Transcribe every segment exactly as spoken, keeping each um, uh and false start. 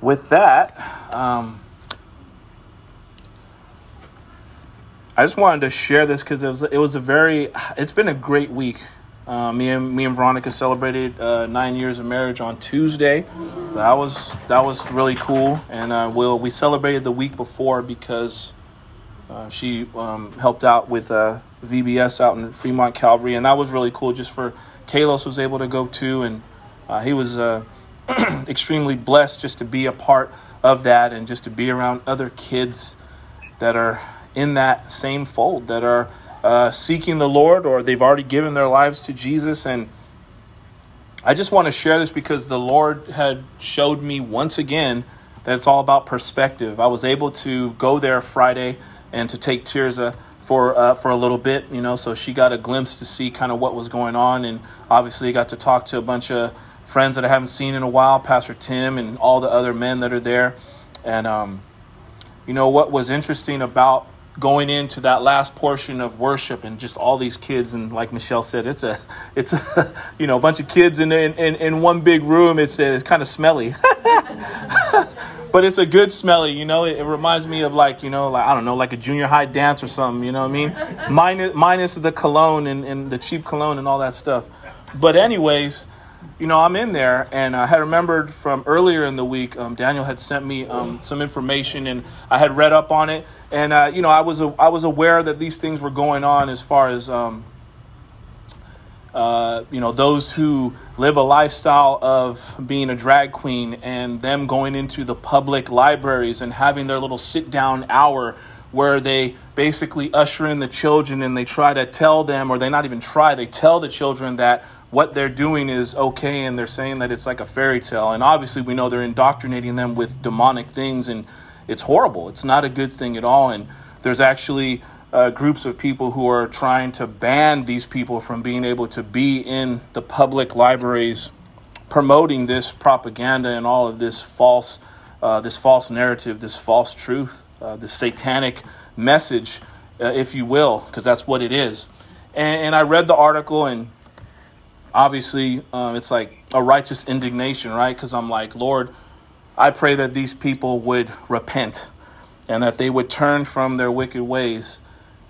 with that, um, I just wanted to share this because it was it was a very it's been a great week. Uh, me and me and Veronica celebrated uh, nine years of marriage on Tuesday. So that was that was really cool, and uh, we we'll, we celebrated the week before because uh, she um, helped out with uh, V B S out in Fremont Calvary, and that was really cool. Just for Kalos was able to go to, and uh, he was uh, extremely blessed just to be a part of that and just to be around other kids that are in that same fold, that are uh, seeking the Lord, or they've already given their lives to Jesus. And I just want to share this because the Lord had showed me once again that it's all about perspective. I was able to go there Friday and to take Tirza for uh, for a little bit, you know, so she got a glimpse to see kind of what was going on, and obviously got to talk to a bunch of friends that I haven't seen in a while, Pastor Tim and all the other men that are there. And, um, you know, what was interesting about going into that last portion of worship and just all these kids, and like Michelle said, it's a, it's a, you know, a bunch of kids in in, in one big room. It's, it's kind of smelly, but it's a good smelly, you know. It, it reminds me of like, you know, like, I don't know, like a junior high dance or something, you know what I mean? Minus, minus the cologne and, and the cheap cologne and all that stuff. But anyways, you know, I'm in there, and I had remembered from earlier in the week, um, Daniel had sent me um, some information, and I had read up on it. And, uh, you know, I was a, I was aware that these things were going on as far as, um, uh, you know, those who live a lifestyle of being a drag queen and them going into the public libraries and having their little sit-down hour where they basically usher in the children and they try to tell them, or they not even try, they tell the children that what they're doing is okay, and they're saying that it's like a fairy tale. And obviously we know they're indoctrinating them with demonic things, and it's horrible. It's not a good thing at all. And there's actually uh, groups of people who are trying to ban these people from being able to be in the public libraries, promoting this propaganda and all of this false, uh, this false narrative, this false truth, uh, this satanic message, uh, if you will, because that's what it is. And, and I read the article, and obviously, um, it's like a righteous indignation, right? Because I'm like, Lord, I pray that these people would repent and that they would turn from their wicked ways.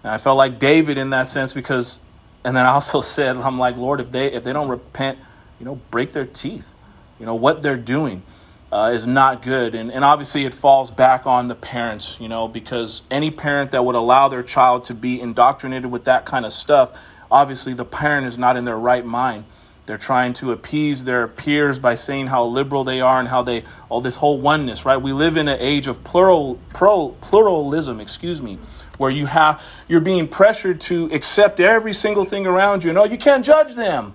And I felt like David in that sense, because, and then I also said, I'm like, Lord, if they if they don't repent, you know, break their teeth. You know, what they're doing uh, is not good. And, and obviously it falls back on the parents, you know, because any parent that would allow their child to be indoctrinated with that kind of stuff, obviously, the parent is not in their right mind. They're trying to appease their peers by saying how liberal they are and how they, all this whole oneness, right? We live in an age of plural, pro, pluralism, excuse me, where you have, you're being pressured to accept every single thing around you. No, you can't judge them.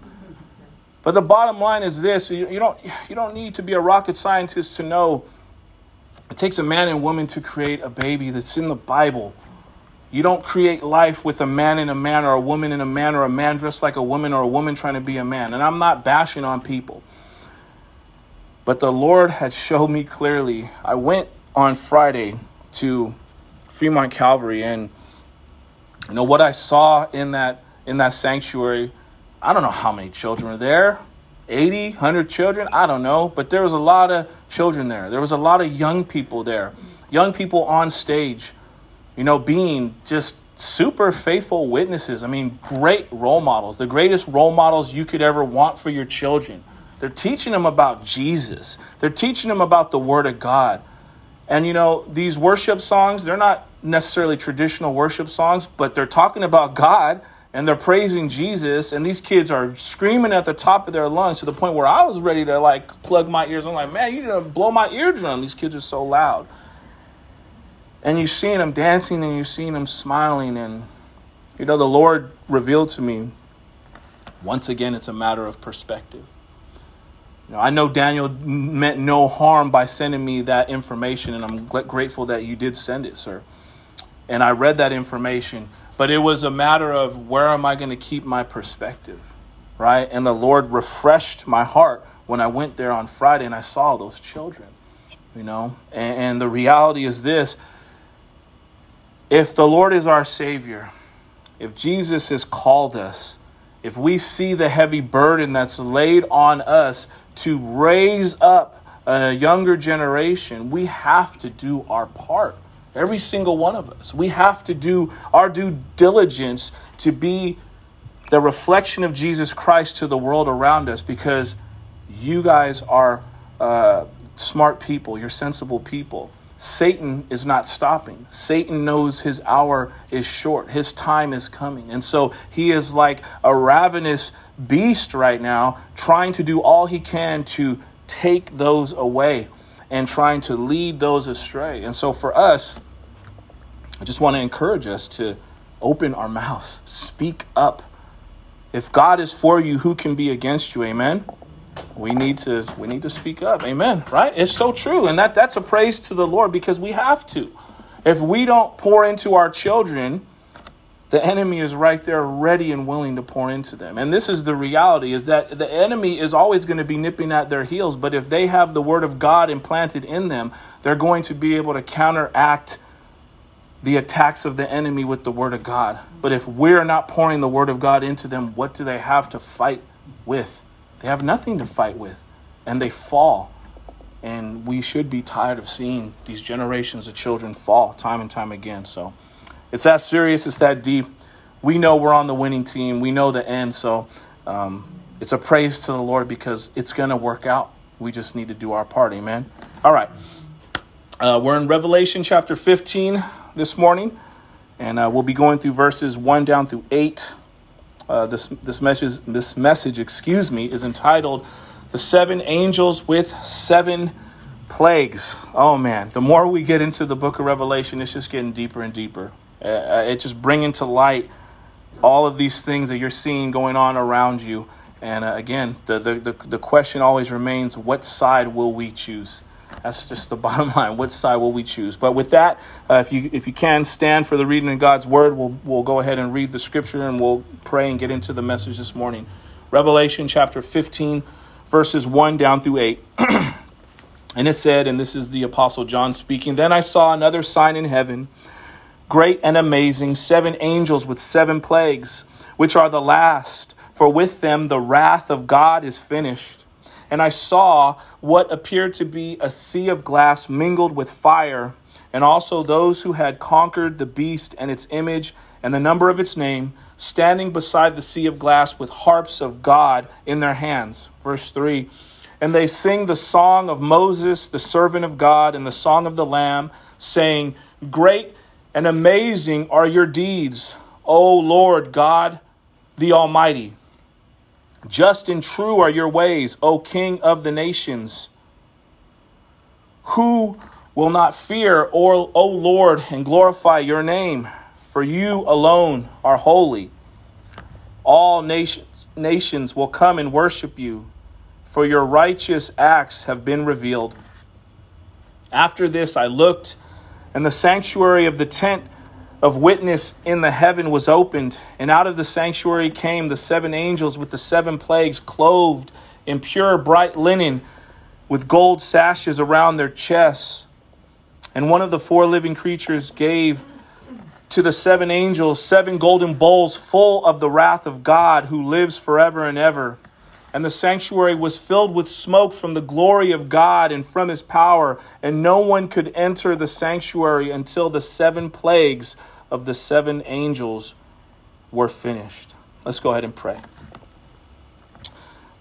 But the bottom line is this: you, you don't, you don't need to be a rocket scientist to know it takes a man and woman to create a baby. That's in the Bible. You don't create life with a man and a man, or a woman and a man, or a man dressed like a woman, or a woman trying to be a man. And I'm not bashing on people, but the Lord had showed me clearly. I went on Friday to Fremont Calvary, and you know what I saw in that in that sanctuary. I don't know how many children are there, eighty, one hundred children. I don't know, but there was a lot of children there. There was a lot of young people there, young people on stage, you know, being just super faithful witnesses. I mean, great role models, the greatest role models you could ever want for your children. They're teaching them about Jesus. They're teaching them about the Word of God. And, you know, these worship songs, they're not necessarily traditional worship songs, but they're talking about God and they're praising Jesus. And these kids are screaming at the top of their lungs to the point where I was ready to, like, plug my ears. I'm like, man, you're going to blow my eardrum. These kids are so loud. And you're seeing them dancing and you're seeing them smiling. And, you know, the Lord revealed to me, once again, it's a matter of perspective. You know, I know Daniel meant no harm by sending me that information, and I'm grateful that you did send it, sir. And I read that information, but it was a matter of where am I going to keep my perspective, right? And the Lord refreshed my heart when I went there on Friday and I saw those children, you know. And, and the reality is this. If the Lord is our Savior, if Jesus has called us, if we see the heavy burden that's laid on us to raise up a younger generation, we have to do our part. Every single one of us. We have to do our due diligence to be the reflection of Jesus Christ to the world around us, because you guys are uh, smart people. You're sensible people. Satan is not stopping. Satan knows his hour is short. His time is coming. And so he is like a ravenous beast right now, trying to do all he can to take those away and trying to lead those astray. And so for us, I just want to encourage us to open our mouths, speak up. If God is for you, who can be against you? Amen. We need to we need to speak up. Amen. Right? It's so true. And that, that's a praise to the Lord, because we have to. If we don't pour into our children, the enemy is right there ready and willing to pour into them. And this is the reality, is that the enemy is always going to be nipping at their heels. But if they have the word of God implanted in them, they're going to be able to counteract the attacks of the enemy with the word of God. But if we're not pouring the word of God into them, what do they have to fight with? They have nothing to fight with, and they fall. And we should be tired of seeing these generations of children fall time and time again. So it's that serious. It's that deep. We know we're on the winning team. We know the end. So um, it's a praise to the Lord, because it's going to work out. We just need to do our part. Amen. All right. Uh, we're in Revelation chapter fifteen this morning, and uh, we'll be going through verses one down through eight. Uh, this this message, this message, excuse me, is entitled "The Seven Angels with Seven Plagues." Oh, man. The more we get into the book of Revelation, it's just getting deeper and deeper. Uh, it's just bringing to light all of these things that you're seeing going on around you. And uh, again, the, the the the question always remains, what side will we choose? That's just the bottom line. What side will we choose? But with that, uh, if you if you can stand for the reading of God's word, we'll we'll go ahead and read the scripture, and we'll pray and get into the message this morning. Revelation chapter fifteen, verses one down through eight. And it said, and this is the Apostle John speaking, "Then I saw another sign in heaven, great and amazing, seven angels with seven plagues, which are the last, for with them the wrath of God is finished. And I saw what appeared to be a sea of glass mingled with fire, and also those who had conquered the beast and its image and the number of its name, standing beside the sea of glass with harps of God in their hands." Verse three, "And they sing the song of Moses, the servant of God, and the song of the Lamb, saying, Great and amazing are your deeds, O Lord God, the Almighty. Just and true are your ways, O King of the nations. Who will not fear, O Lord, and glorify your name? For you alone are holy. All nations, nations will come and worship you, for your righteous acts have been revealed. After this I looked, and the sanctuary of the tent of witness in the heaven was opened, and out of the sanctuary came the seven angels with the seven plagues, clothed in pure bright linen, with gold sashes around their chests. And one of the four living creatures gave to the seven angels seven golden bowls full of the wrath of God, who lives forever and ever. And the sanctuary was filled with smoke from the glory of God and from his power, and no one could enter the sanctuary until the seven plagues of the seven angels were finished." Let's go ahead and pray.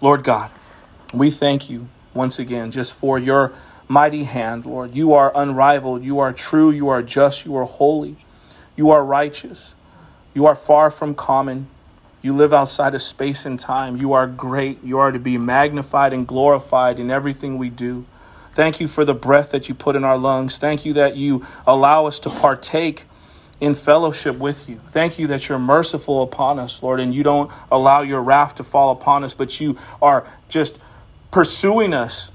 Lord God, we thank you once again just for your mighty hand, Lord. You are unrivaled. You are true. You are just. You are holy. You are righteous. You are far from common. You live outside of space and time. You are great. You are to be magnified and glorified in everything we do. Thank you for the breath that you put in our lungs. Thank you that you allow us to partake in fellowship with you. Thank you that you're merciful upon us, Lord, and you don't allow your wrath to fall upon us, but you are just pursuing us,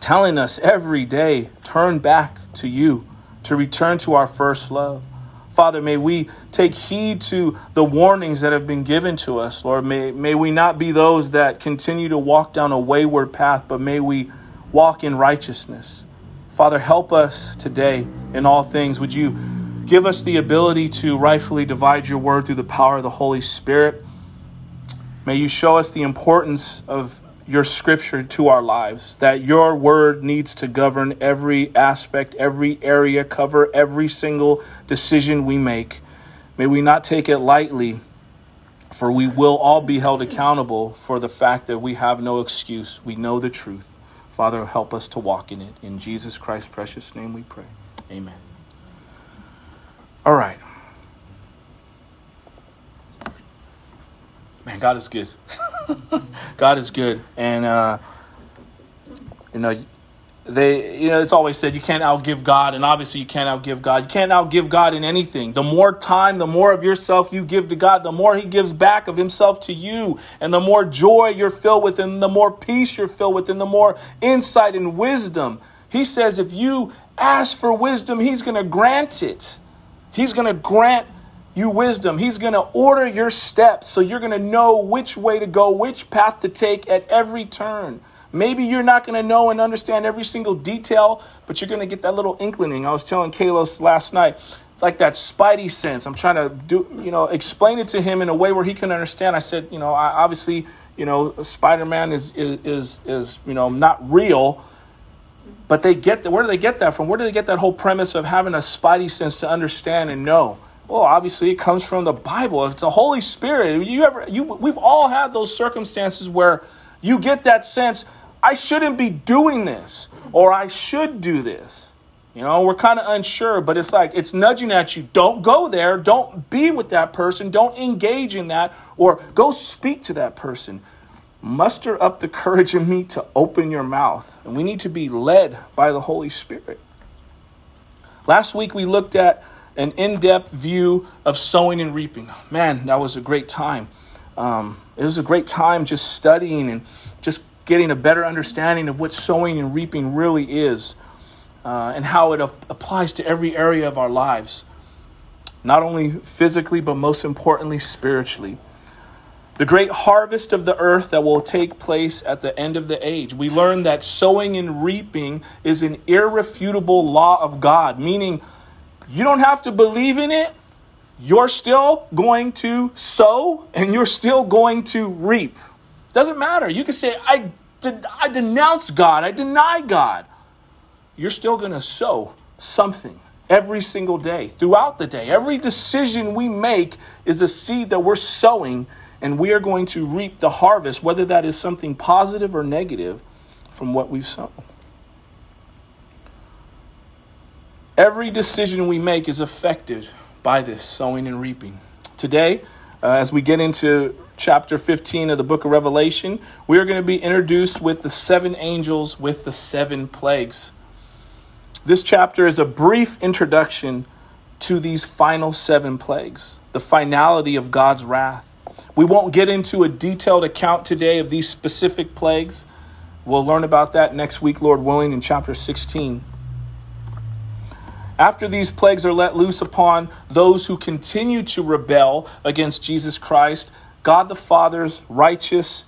telling us every day, turn back to you, to return to our first love. Father, may we take heed to the warnings that have been given to us, Lord. May, may we not be those that continue to walk down a wayward path, but may we walk in righteousness. Father, help us today in all things. Would you give us the ability to rightfully divide your word through the power of the Holy Spirit? May you show us the importance of your scripture to our lives, that your word needs to govern every aspect, every area, cover every single decision we make. May we not take it lightly, for we will all be held accountable for the fact that we have no excuse. We know the truth. Father, help us to walk in it. In Jesus Christ's precious name we pray. Amen. All right. Man, God is good. God is good. And, uh, you know, they, you know, it's always said you can't outgive God. And obviously you can't outgive God. You can't outgive God in anything. The more time, the more of yourself you give to God, the more he gives back of himself to you. And the more joy you're filled with, and the more peace you're filled with, and the more insight and wisdom. He says if you ask for wisdom, he's going to grant it. He's going to grant you wisdom. He's going to order your steps, so you're going to know which way to go, which path to take at every turn. Maybe you're not going to know and understand every single detail, but you're going to get that little inkling. I was telling Kalos last night, like that spidey sense. I'm trying to do, you know, explain it to him in a way where he can understand. I said, you know, I, obviously, you know, Spider-Man is, is is is you know not real. But they get that. Where do they get that from? Where do they get that whole premise of having a spidey sense to understand and know? Well, obviously, it comes from the Bible. It's the Holy Spirit. You ever, you, we've all had those circumstances where you get that sense, I shouldn't be doing this, or I should do this. You know, we're kind of unsure, but it's like it's nudging at you. Don't go there. Don't be with that person. Don't engage in that, or go speak to that person. Muster up the courage in me to open your mouth. And we need to be led by the Holy Spirit. Last week, we looked at an in-depth view of sowing and reaping. Man, that was a great time. Um, it was a great time just studying and just getting a better understanding of what sowing and reaping really is, uh, and how it ap- applies to every area of our lives, not only physically, but most importantly, spiritually. The great harvest of the earth that will take place at the end of the age. We learned that sowing and reaping is an irrefutable law of God, meaning you don't have to believe in it. You're still going to sow and you're still going to reap. Doesn't matter. You can say, I, de- I denounce God. I deny God. You're still going to sow something every single day, throughout the day. Every decision we make is a seed that we're sowing, and we are going to reap the harvest, whether that is something positive or negative from what we've sown. Every decision we make is affected by this sowing and reaping. Today, uh, as we get into chapter fifteen of the book of Revelation, we are going to be introduced with the seven angels with the seven plagues. This chapter is a brief introduction to these final seven plagues, the finality of God's wrath. We won't get into a detailed account today of these specific plagues. We'll learn about that next week, Lord willing, in chapter sixteen. After these plagues are let loose upon those who continue to rebel against Jesus Christ, God the Father's righteous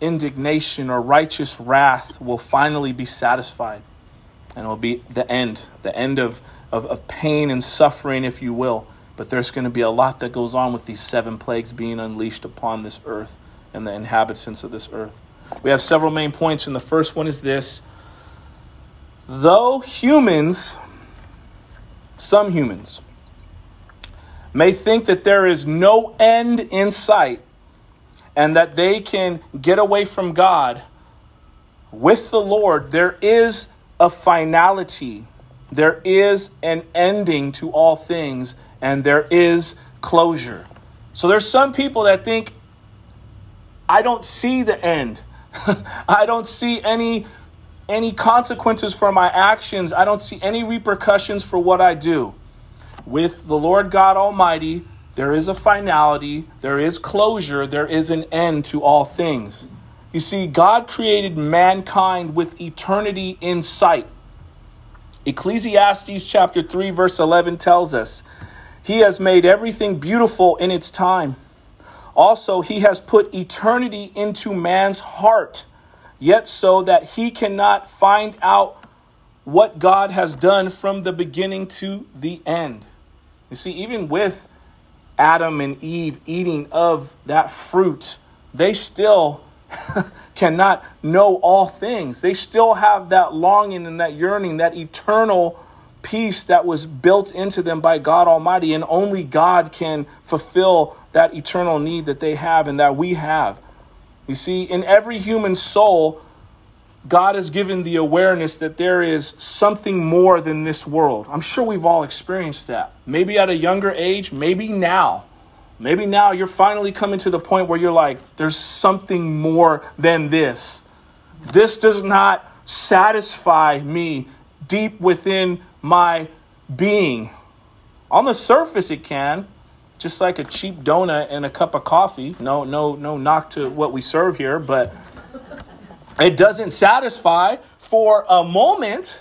indignation or righteous wrath will finally be satisfied. And it will be the end, the end of, of, of pain and suffering, if you will. But there's going to be a lot that goes on with these seven plagues being unleashed upon this earth and the inhabitants of this earth. We have several main points, and the first one is this. Though humans... Some humans may think that there is no end in sight and that they can get away from God. With the Lord, there is a finality. There is an ending to all things, and there is closure. So there's some people that think, I don't see the end. I don't see any Any consequences for my actions. I don't see any repercussions for what I do. With the Lord God Almighty, there is a finality, there is closure, there is an end to all things. You see, God created mankind with eternity in sight. Ecclesiastes chapter three, verse eleven tells us, He has made everything beautiful in its time. Also, He has put eternity into man's heart, yet so that he cannot find out what God has done from the beginning to the end. You see, even with Adam and Eve eating of that fruit, they still cannot know all things. They still have that longing and that yearning, that eternal peace that was built into them by God Almighty. And only God can fulfill that eternal need that they have and that we have. You see, in every human soul, God has given the awareness that there is something more than this world. I'm sure we've all experienced that. Maybe at a younger age, maybe now. Maybe now you're finally coming to the point where you're like, there's something more than this. This does not satisfy me deep within my being. On the surface it can, just like a cheap donut and a cup of coffee. No, no, no knock to what we serve here, but it doesn't satisfy for a moment,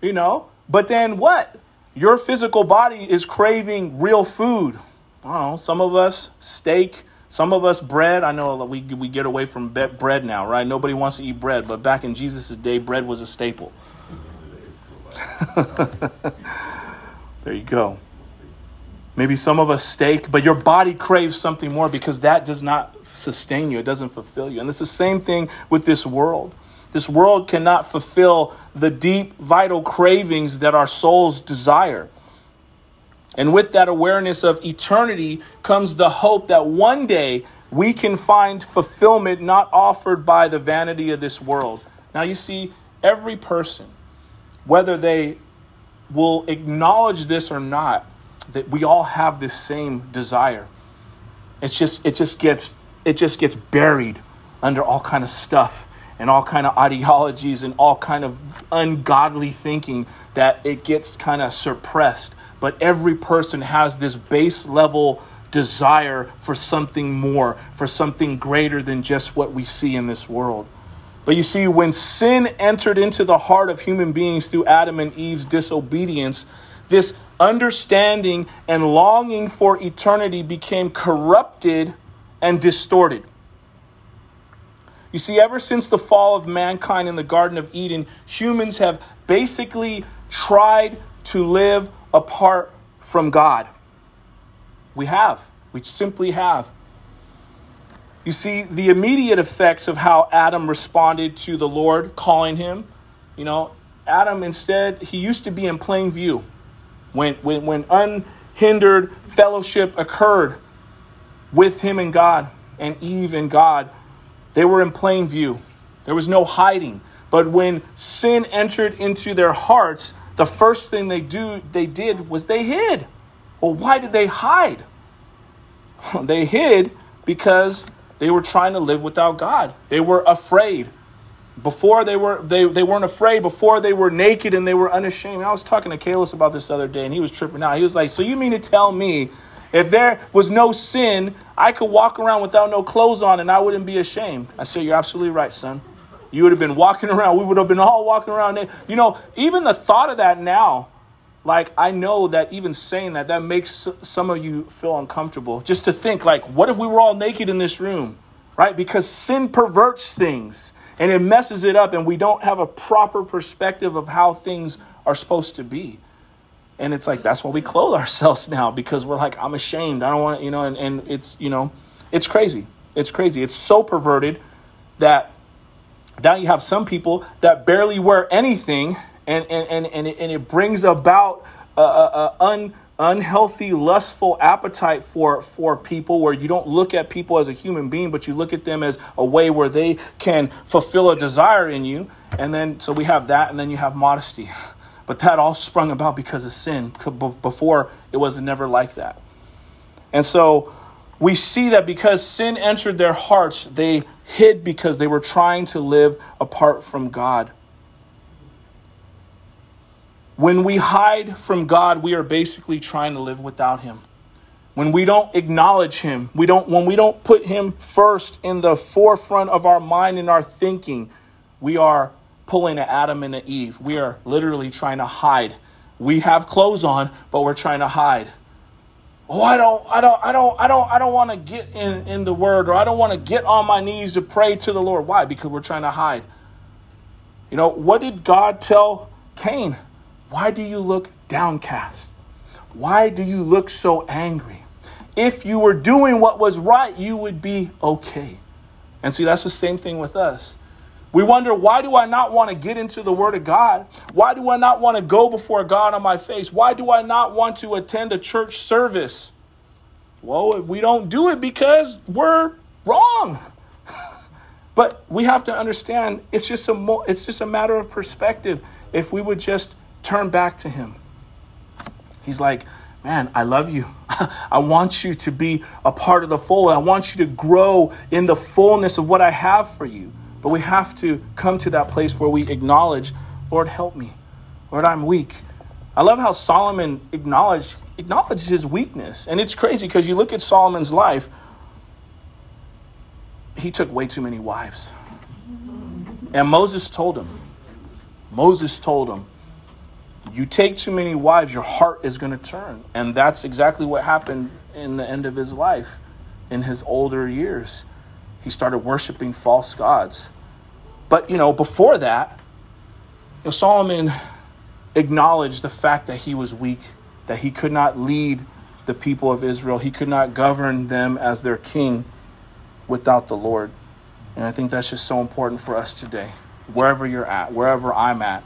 you know, but then what? Your physical body is craving real food. I don't know, some of us steak, some of us bread. I know we we get away from bread now, right? Nobody wants to eat bread, but back in Jesus' day, bread was a staple. There you go. Maybe some of us steak, but your body craves something more because that does not sustain you. It doesn't fulfill you. And it's the same thing with this world. This world cannot fulfill the deep, vital cravings that our souls desire. And with that awareness of eternity comes the hope that one day we can find fulfillment not offered by the vanity of this world. Now, you see, every person, whether they will acknowledge this or not, that we all have this same desire. It's just it just gets it just gets buried under all kind of stuff and all kind of ideologies and all kind of ungodly thinking that it gets kind of suppressed. But every person has this base level desire for something more, for something greater than just what we see in this world. But you see, when sin entered into the heart of human beings through Adam and Eve's disobedience, this understanding and longing for eternity became corrupted and distorted. You see, ever since the fall of mankind in the Garden of Eden, humans have basically tried to live apart from God. We have. We simply have. You see, the immediate effects of how Adam responded to the Lord calling him, you know, Adam instead, he used to be in plain view. When, when, when unhindered fellowship occurred with him and God and Eve and God, they were in plain view. There was no hiding. But when sin entered into their hearts, the first thing they do, they did was they hid. Well, why did they hide? They hid because they were trying to live without God. They were afraid. Before they were they, they weren't afraid. Before they were naked and they were unashamed. I was talking to Kalos about this the other day, and he was tripping out. He was like, "So you mean to tell me if there was no sin, I could walk around without no clothes on and I wouldn't be ashamed?" I said, "You're absolutely right, son. You would have been walking around. We would have been all walking around." You know, even the thought of that now, like, I know that even saying that, that makes some of you feel uncomfortable. Just to think, like, what if we were all naked in this room, right? Because sin perverts things and it messes it up, and we don't have a proper perspective of how things are supposed to be. And it's like, that's why we clothe ourselves now, because we're like, I'm ashamed. I don't want to, you know, and, and it's, you know, it's crazy. It's crazy. It's so perverted that now you have some people that barely wear anything, and and and, and, it, and it brings about a, a, a un, unhealthy, lustful appetite for, for people, where you don't look at people as a human being, but you look at them as a way where they can fulfill a desire in you. And then, so we have that, and then you have modesty. But that all sprung about because of sin. Before, it was never like that. And so we see that because sin entered their hearts, they hid because they were trying to live apart from God. When we hide from God, we are basically trying to live without him. When we don't acknowledge him, we don't. When we don't put him first in the forefront of our mind and our thinking, we are pulling an Adam and an Eve. We are literally trying to hide. We have clothes on, but we're trying to hide. Oh, I don't, I don't, I don't, I don't, I don't want to get in, in the word, or I don't want to get on my knees to pray to the Lord. Why? Because we're trying to hide. You know, what did God tell Cain? Why do you look downcast? Why do you look so angry? If you were doing what was right, you would be okay. And see, that's the same thing with us. We wonder, why do I not want to get into the Word of God? Why do I not want to go before God on my face? Why do I not want to attend a church service? Well, we don't do it because we're wrong. But we have to understand it's just a mo- it's just a matter of perspective. If we would just turn back to Him. He's like, man, I love you. I want you to be a part of the fold. I want you to grow in the fullness of what I have for you. But we have to come to that place where we acknowledge, Lord, help me. Lord, I'm weak. I love how Solomon acknowledged, acknowledged his weakness. And it's crazy because you look at Solomon's life. He took way too many wives. And Moses told him, Moses told him, you take too many wives, your heart is going to turn. And that's exactly what happened in the end of his life, in his older years. He started worshiping false gods. But, you know, before that, you know, Solomon acknowledged the fact that he was weak, that he could not lead the people of Israel. He could not govern them as their king without the Lord. And I think that's just so important for us today. Wherever you're at, wherever I'm at,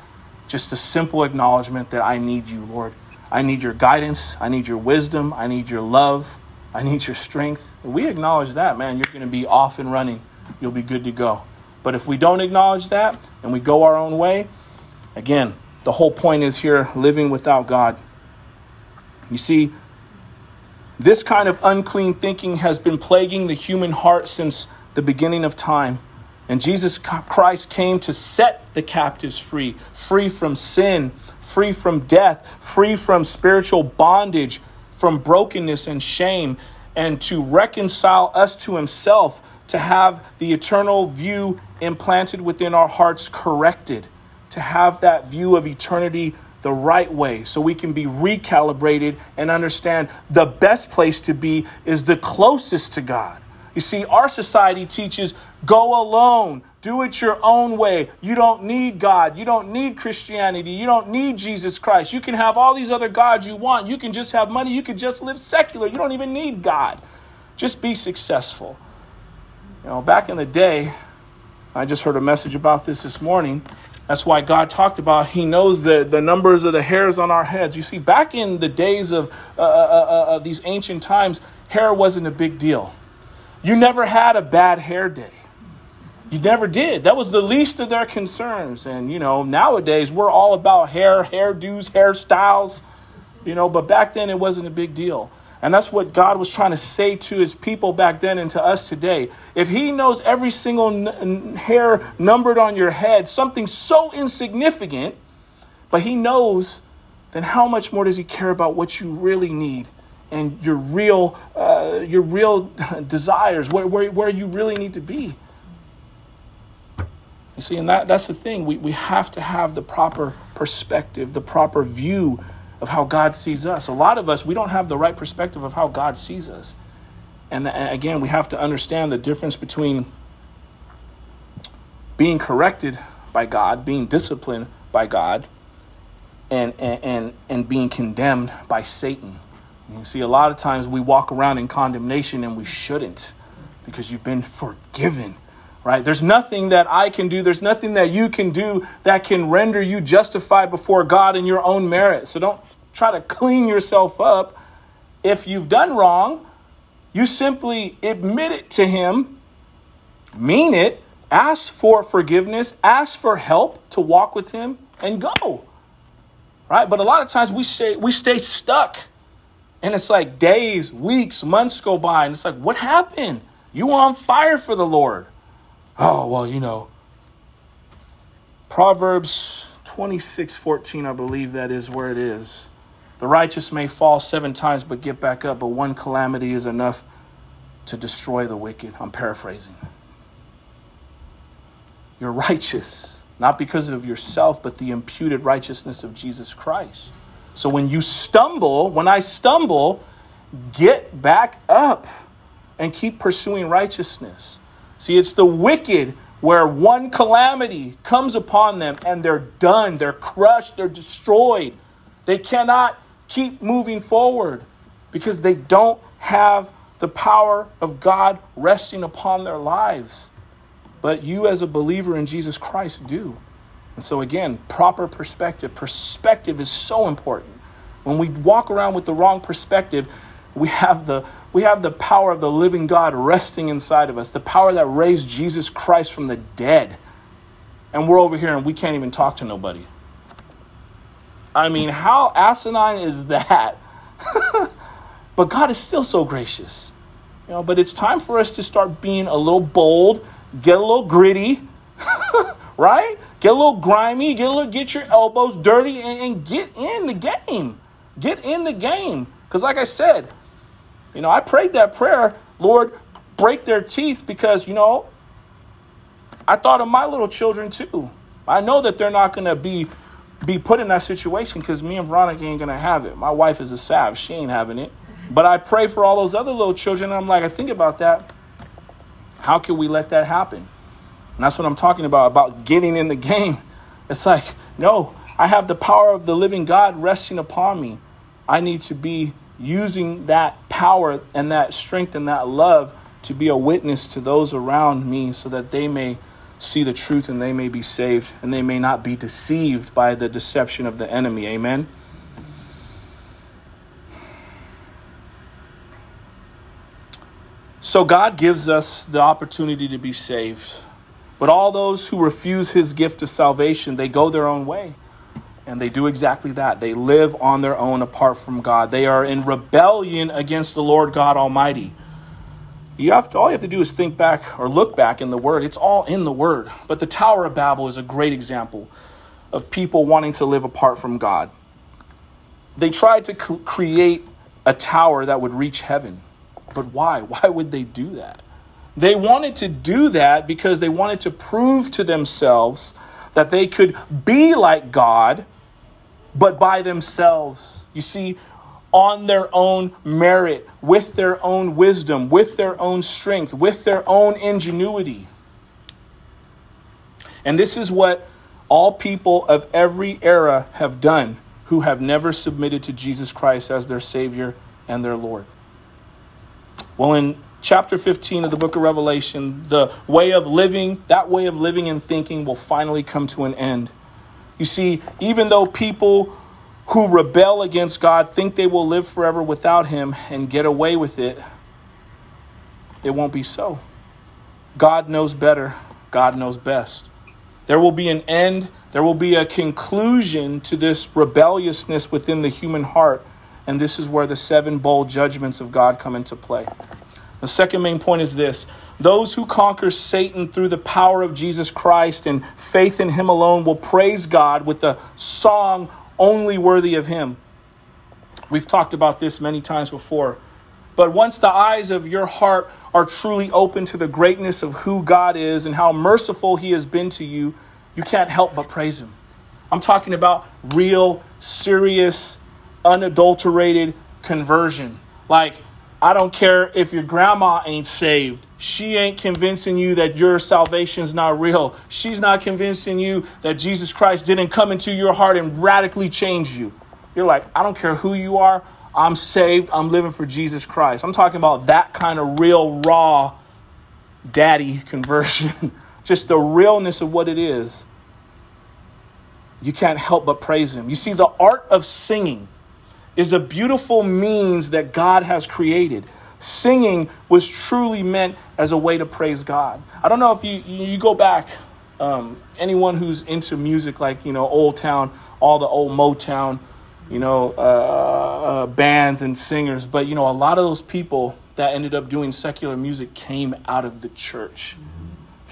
just a simple acknowledgement that I need you, Lord. I need your guidance. I need your wisdom. I need your love. I need your strength. We acknowledge that, man, you're going to be off and running. You'll be good to go. But if we don't acknowledge that and we go our own way, again, the whole point is here, living without God. You see, this kind of unclean thinking has been plaguing the human heart since the beginning of time. And Jesus Christ came to set the captives free, free from sin, free from death, free from spiritual bondage, from brokenness and shame, and to reconcile us to Himself, to have the eternal view implanted within our hearts corrected, to have that view of eternity the right way so we can be recalibrated and understand the best place to be is the closest to God. You see, our society teaches go alone, do it your own way. You don't need God. You don't need Christianity. You don't need Jesus Christ. You can have all these other gods you want. You can just have money. You can just live secular. You don't even need God. Just be successful. You know, back in the day, I just heard a message about this this morning. That's why God talked about He knows the, the numbers of the hairs on our heads. You see, back in the days of uh, uh, uh, of these ancient times, hair wasn't a big deal. You never had a bad hair day. You never did. That was the least of their concerns. And, you know, nowadays we're all about hair, hairdos, hairstyles, you know, but back then it wasn't a big deal. And that's what God was trying to say to His people back then and to us today. If He knows every single n- hair numbered on your head, something so insignificant, but He knows, then how much more does He care about what you really need? And your real, uh, your real desires, where, where where you really need to be. You see, and that, that's the thing. We we have to have the proper perspective, the proper view of how God sees us. A lot of us, we don't have the right perspective of how God sees us. And, the, and again, we have to understand the difference between being corrected by God, being disciplined by God, and and and, and being condemned by Satan. You see, a lot of times we walk around in condemnation and we shouldn't, because you've been forgiven, right? There's nothing that I can do. There's nothing that you can do that can render you justified before God in your own merit. So don't try to clean yourself up. If you've done wrong, you simply admit it to Him, mean it, ask for forgiveness, ask for help to walk with Him, and go, right? But a lot of times we say we stay stuck. And it's like days, weeks, months go by. And it's like, what happened? You were on fire for the Lord. Oh, well, you know. Proverbs twenty-six fourteen, I believe that is where it is. The righteous may fall seven times, but get back up. But one calamity is enough to destroy the wicked. I'm paraphrasing. You're righteous, not because of yourself, but the imputed righteousness of Jesus Christ. So when you stumble, when I stumble, get back up and keep pursuing righteousness. See, it's the wicked where one calamity comes upon them and they're done, they're crushed, they're destroyed. They cannot keep moving forward because they don't have the power of God resting upon their lives. but you as a believer in Jesus Christ do. And so again, proper perspective. Perspective is so important. When we walk around with the wrong perspective, we have the we have the power of the living God resting inside of us, the power that raised Jesus Christ from the dead. And we're over here and we can't even talk to nobody. I mean, how asinine is that? But God is still so gracious. You know, but it's time for us to start being a little bold, get a little gritty, right? Get a little grimy, get a little, get your elbows dirty and, and get in the game. Get in the game. Because like I said, you know, I prayed that prayer, Lord, break their teeth, because, you know, I thought of my little children too. I know that they're not going to be be put in that situation, because me and Veronica ain't going to have it. My wife is a savage. She ain't having it. But I pray for all those other little children. And I'm like, I think about that. How can we let that happen? And that's what I'm talking about, about getting in the game. It's like, no, I have the power of the living God resting upon me. I need to be using that power and that strength and that love to be a witness to those around me, so that they may see the truth and they may be saved and they may not be deceived by the deception of the enemy. Amen. So God gives us the opportunity to be saved. But all those who refuse his gift of salvation, they go their own way. And they do exactly that. They live on their own apart from God. They are in rebellion against the Lord God Almighty. You have to, all you have to do is think back or look back in the Word. It's all in the Word. But the Tower of Babel is a great example of people wanting to live apart from God. They tried to c- create a tower that would reach heaven. But why? Why would they do that? They wanted to do that because they wanted to prove to themselves that they could be like God, but by themselves. You see, on their own merit, with their own wisdom, with their own strength, with their own ingenuity. And this is what all people of every era have done who have never submitted to Jesus Christ as their Savior and their Lord. Well, in chapter fifteen of the book of Revelation, the way of living, that way of living and thinking will finally come to an end. You see, even though people who rebel against God think they will live forever without him and get away with it, it won't be so. God knows better. God knows best. There will be an end. There will be a conclusion to this rebelliousness within the human heart. And this is where the seven bold judgments of God come into play. The second main point is this. Those who conquer Satan through the power of Jesus Christ and faith in him alone will praise God with a song only worthy of him. We've talked about this many times before. But once the eyes of your heart are truly open to the greatness of who God is and how merciful he has been to you, you can't help but praise him. I'm talking about real, serious, unadulterated conversion. Like, I don't care if your grandma ain't saved. She ain't convincing you that your salvation's not real. She's not convincing you that Jesus Christ didn't come into your heart and radically change you. You're like, I don't care who you are. I'm saved. I'm living for Jesus Christ. I'm talking about that kind of real, raw daddy conversion. Just the realness of what it is. You can't help but praise him. You see, the art of singing is a beautiful means that God has created. Singing was truly meant as a way to praise God. I don't know if you you go back, um, anyone who's into music, like, you know, Old Town, all the old Motown, you know, uh, uh, bands and singers. But, you know, a lot of those people that ended up doing secular music came out of the church.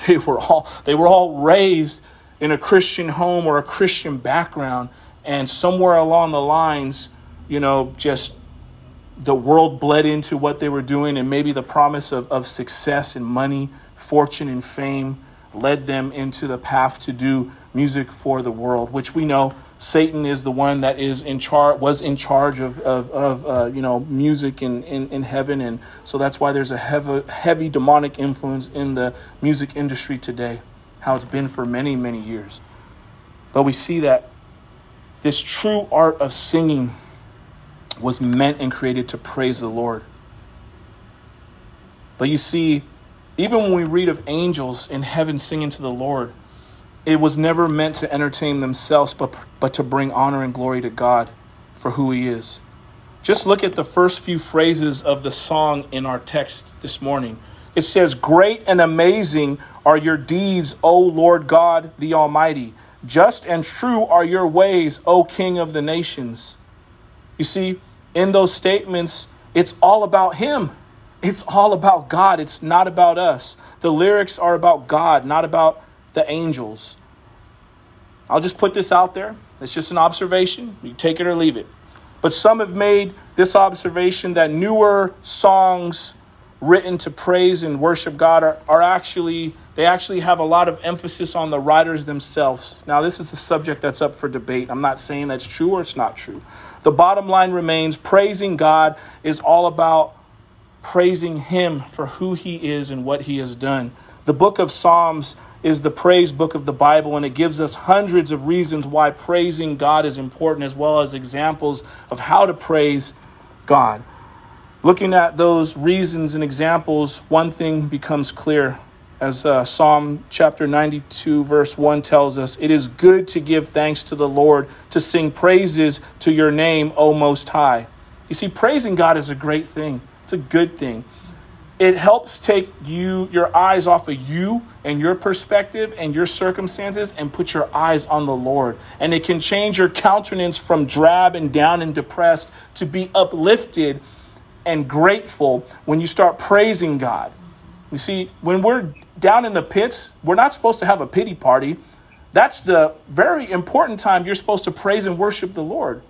They were all they were all raised in a Christian home or a Christian background. And somewhere along the lines, you know, just the world bled into what they were doing, and maybe the promise of, of success and money, fortune and fame led them into the path to do music for the world, which we know Satan is the one that is in charge, was in charge of, of, of uh, you know, music in, in, in heaven. And so that's why there's a heavy, heavy demonic influence in the music industry today, how it's been for many, many years. But we see that this true art of singing was meant and created to praise the Lord. But you see, Even when we read of angels in heaven singing to the Lord, it was never meant to entertain themselves, but, but to bring honor and glory to God for who he is. Just look at the first few phrases of the song in our text this morning. It says, "Great and amazing are your deeds, O Lord God, the Almighty. Just and true are your ways, O King of the nations." You see, in those statements, it's all about him. It's all about God. It's not about us. The lyrics are about God, not about the angels. I'll just put this out there. It's just an observation. You take it or leave it. But some have made this observation that newer songs written to praise and worship God are, are actually, they actually have a lot of emphasis on the writers themselves. Now, this is a subject that's up for debate. I'm not saying that's true or it's not true. The bottom line remains, praising God is all about praising him for who he is and what he has done. The book of Psalms is the praise book of the Bible, and it gives us hundreds of reasons why praising God is important, as well as examples of how to praise God. Looking at those reasons and examples, one thing becomes clear. As uh, Psalm chapter ninety-two, verse one tells us, "It is good to give thanks to the Lord, to sing praises to your name, O Most High." You see, praising God is a great thing. It's a good thing. It helps take you your eyes off of you and your perspective and your circumstances and put your eyes on the Lord. And it can change your countenance from drab and down and depressed to be uplifted and grateful when you start praising God. You see, when we're down in the pits, we're not supposed to have a pity party. That's the very important time you're supposed to praise and worship the Lord.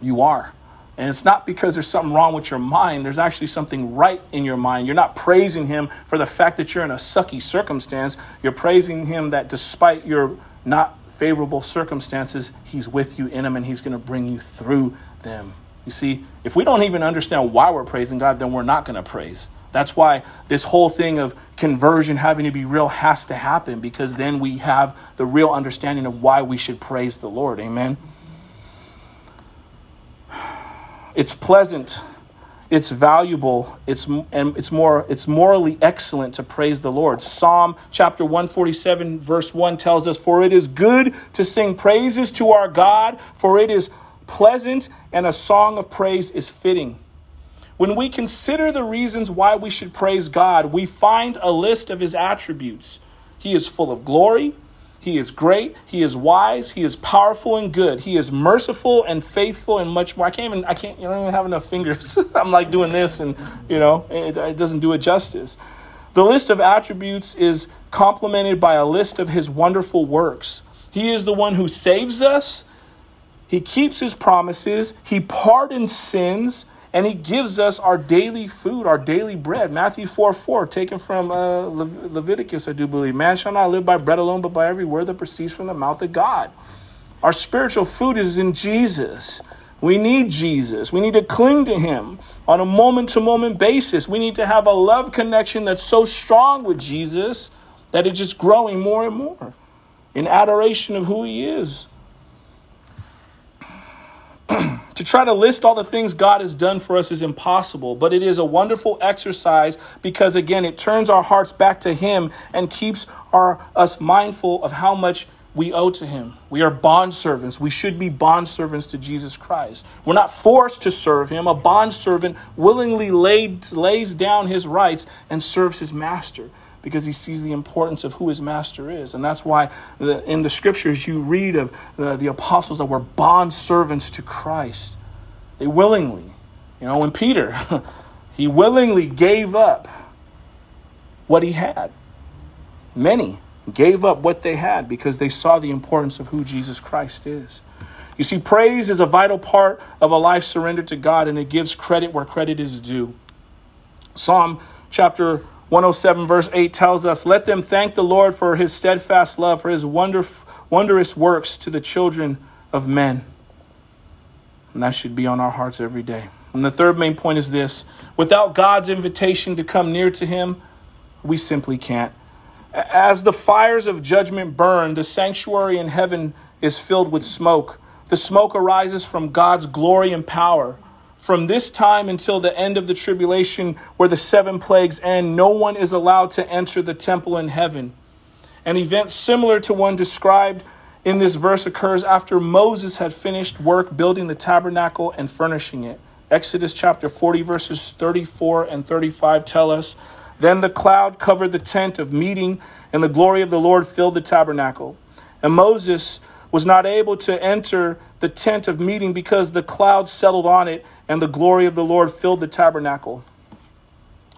You are. And it's not because there's something wrong with your mind. There's actually something right in your mind. You're not praising him for the fact that you're in a sucky circumstance. You're praising him that despite your not favorable circumstances, he's with you in them and he's going to bring you through them. You see, if we don't even understand why we're praising God, then we're not going to praise. That's why this whole thing of conversion having to be real has to happen, because then we have the real understanding of why we should praise the Lord. Amen. It's pleasant, it's valuable, it's and it's more it's morally excellent to praise the Lord. Psalm chapter one forty-seven verse one tells us, "For it is good to sing praises to our God, for it is pleasant, and a song of praise is fitting." When we consider the reasons why we should praise God, we find a list of his attributes. He is full of glory. He is great. He is wise. He is powerful and good. He is merciful and faithful and much more. I can't even, I can't, you don't even have enough fingers. I'm like doing this and, you know, it, it doesn't do it justice. The list of attributes is complemented by a list of his wonderful works. He is the one who saves us. He keeps his promises. He pardons sins. And he gives us our daily food, our daily bread. Matthew four four, taken from uh, Le- Leviticus, I do believe. Man shall not live by bread alone, but by every word that proceeds from the mouth of God. Our spiritual food is in Jesus. We need Jesus. We need to cling to him on a moment-to-moment basis. We need to have a love connection that's so strong with Jesus that it's just growing more and more in adoration of who he is. To try to list all the things God has done for us is impossible, but it is a wonderful exercise because, again, it turns our hearts back to him and keeps our, us mindful of how much we owe to him. We are bondservants. We should be bondservants to Jesus Christ. We're not forced to serve him. A bondservant willingly laid, lays down his rights and serves his master, because he sees the importance of who his master is. And that's why the, in the scriptures you read of the, the apostles that were bond servants to Christ. They willingly, you know, when Peter, he willingly gave up what he had. Many gave up what they had because they saw the importance of who Jesus Christ is. You see, praise is a vital part of a life surrendered to God, and it gives credit where credit is due. Psalm chapter one oh seven verse eight tells us, "Let them thank the Lord for his steadfast love, for his wonder, wondrous works to the children of men." And that should be on our hearts every day. And the third main point is this: without God's invitation to come near to him, we simply can't. As the fires of judgment burn, the sanctuary in heaven is filled with smoke. The smoke arises from God's glory and power. From this time until the end of the tribulation, where the seven plagues end, no one is allowed to enter the temple in heaven. An event similar to one described in this verse occurs after Moses had finished work building the tabernacle and furnishing it. Exodus chapter forty, verses thirty-four and thirty-five tell us, "Then the cloud covered the tent of meeting, and the glory of the Lord filled the tabernacle. And Moses was not able to enter the tent of meeting because the cloud settled on it, and the glory of the Lord filled the tabernacle."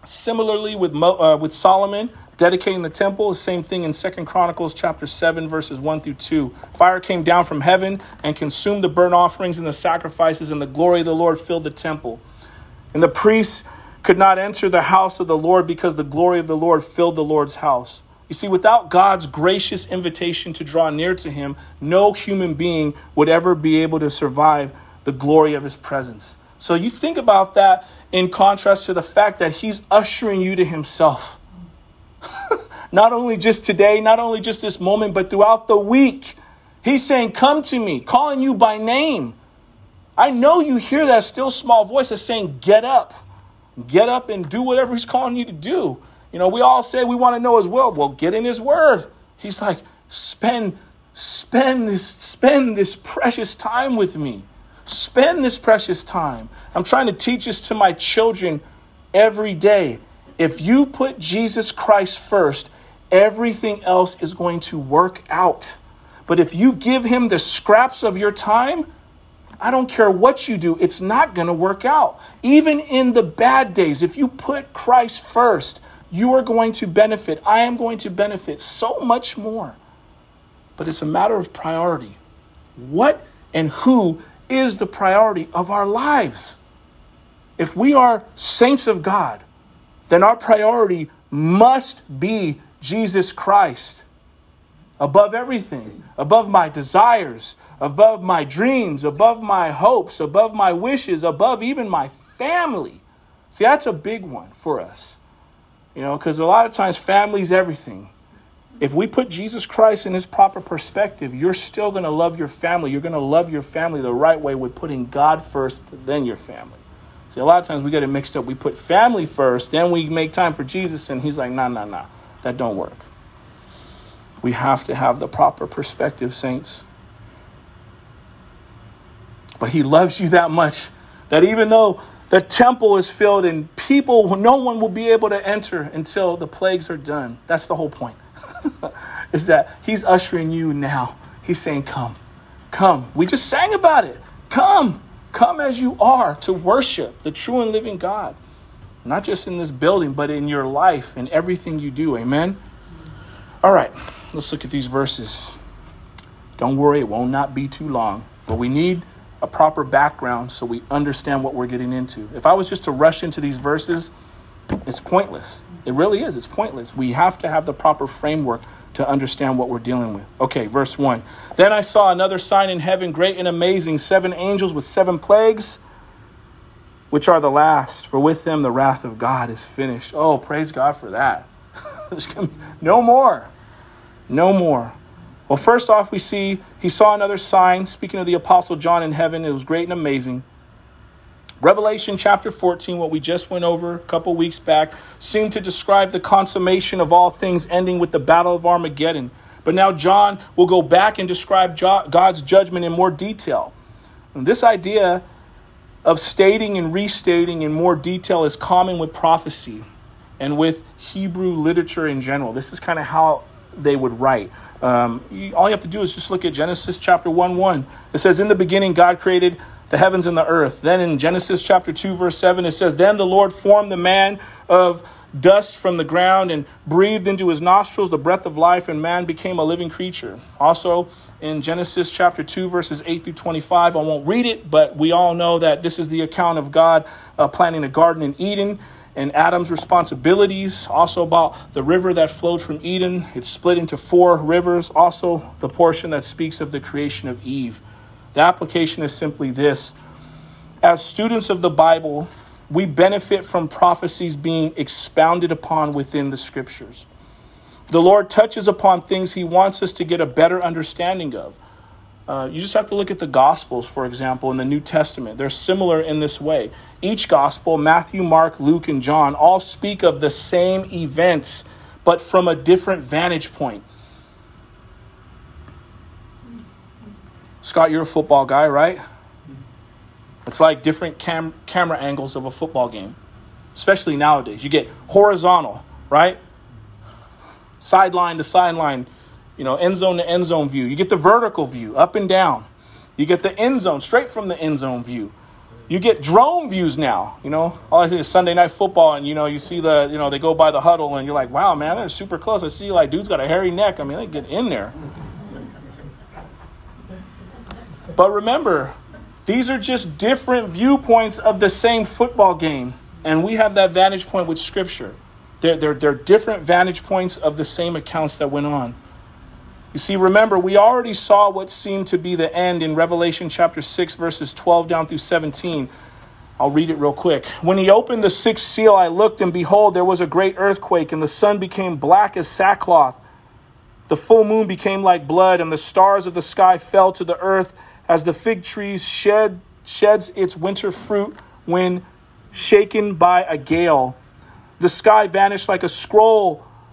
Similarly, with Mo, uh, with Solomon dedicating the temple, the same thing in Second Chronicles chapter seven, verses one through two. "Fire came down from heaven and consumed the burnt offerings and the sacrifices, and the glory of the Lord filled the temple. And the priests could not enter the house of the Lord because the glory of the Lord filled the Lord's house." You see, without God's gracious invitation to draw near to him, no human being would ever be able to survive the glory of his presence. So you think about that in contrast to the fact that he's ushering you to himself. Not only just today, not only just this moment, but throughout the week. He's saying, "Come to me," calling you by name. I know you hear that still small voice that's saying, "Get up, get up and do whatever he's calling you to do." You know, we all say we want to know his will. Well, get in his word. He's like, spend, spend this, spend this precious time with me. Spend this precious time. I'm trying to teach this to my children every day. If you put Jesus Christ first, everything else is going to work out. But if you give him the scraps of your time, I don't care what you do, it's not going to work out. Even in the bad days, if you put Christ first, you are going to benefit. I am going to benefit so much more. But it's a matter of priority. What and who is the priority of our lives? If we are saints of God, then our priority must be Jesus Christ. Above everything, above my desires, above my dreams, above my hopes, above my wishes, above even my family. See, that's a big one for us. You know, because a lot of times family is everything. If we put Jesus Christ in his proper perspective, you're still going to love your family. You're going to love your family the right way with putting God first, then your family. See, a lot of times we get it mixed up. We put family first, then we make time for Jesus. And he's like, nah, nah, nah, that don't work. We have to have the proper perspective, saints. But he loves you that much that even though the temple is filled and people, no one will be able to enter until the plagues are done. That's the whole point. Is that he's ushering you now. He's saying, come, come. We just sang about it. Come, come as you are to worship the true and living God. Not just in this building, but in your life and everything you do. Amen. All right, let's look at these verses. Don't worry, it will not be too long, but we need a proper background so we understand what we're getting into. If I was just to rush into these verses, it's pointless. It really is. It's pointless. We have to have the proper framework to understand what we're dealing with. Okay, verse one. "Then I saw another sign in heaven, great and amazing, seven angels with seven plagues, which are the last, for with them the wrath of God is finished." Oh, praise God for that. No more. No more. Well, first off, we see he saw another sign. Speaking of the Apostle John in heaven, it was great and amazing. Revelation chapter fourteen, what we just went over a couple weeks back, seemed to describe the consummation of all things, ending with the battle of Armageddon. But now John will go back and describe God's judgment in more detail. And this idea of stating and restating in more detail is common with prophecy and with Hebrew literature in general. This is kind of how they would write. Um, you, all you have to do is just look at Genesis chapter one, one. It says, "In the beginning, God created the heavens and the earth." Then in Genesis chapter two, verse seven, it says, "Then the Lord formed the man of dust from the ground and breathed into his nostrils the breath of life, and man became a living creature." Also in Genesis chapter two, verses eight through twenty-five, I won't read it, but we all know that this is the account of God uh, planting a garden in Eden, and Adam's responsibilities, also about the river that flowed from Eden. It's split into four rivers, also the portion that speaks of the creation of Eve. The application is simply this. As students of the Bible, we benefit from prophecies being expounded upon within the scriptures. The Lord touches upon things he wants us to get a better understanding of. Uh, you just have to look at the Gospels, for example, in the New Testament. They're similar in this way. Each Gospel, Matthew, Mark, Luke, and John, all speak of the same events, but from a different vantage point. Scott, you're a football guy, right? It's like different cam- camera angles of a football game, especially nowadays. You get horizontal, right? Sideline to sideline. You know, end zone to end zone view. You get the vertical view, up and down. You get the end zone, straight from the end zone view. You get drone views now. You know, all I see is Sunday night football, and you know, you see the, you know, they go by the huddle, and you're like, wow, man, they're super close. I see, like, dude's got a hairy neck. I mean, they get in there. But remember, these are just different viewpoints of the same football game, and we have that vantage point with Scripture. They're they're they're different vantage points of the same accounts that went on. You see, remember, we already saw what seemed to be the end in Revelation chapter six, verses twelve down through seventeen. I'll read it real quick. When he opened the sixth seal, I looked, and behold, there was a great earthquake, and the sun became black as sackcloth. The full moon became like blood, and the stars of the sky fell to the earth as the fig trees shed sheds its winter fruit when shaken by a gale. The sky vanished like a scroll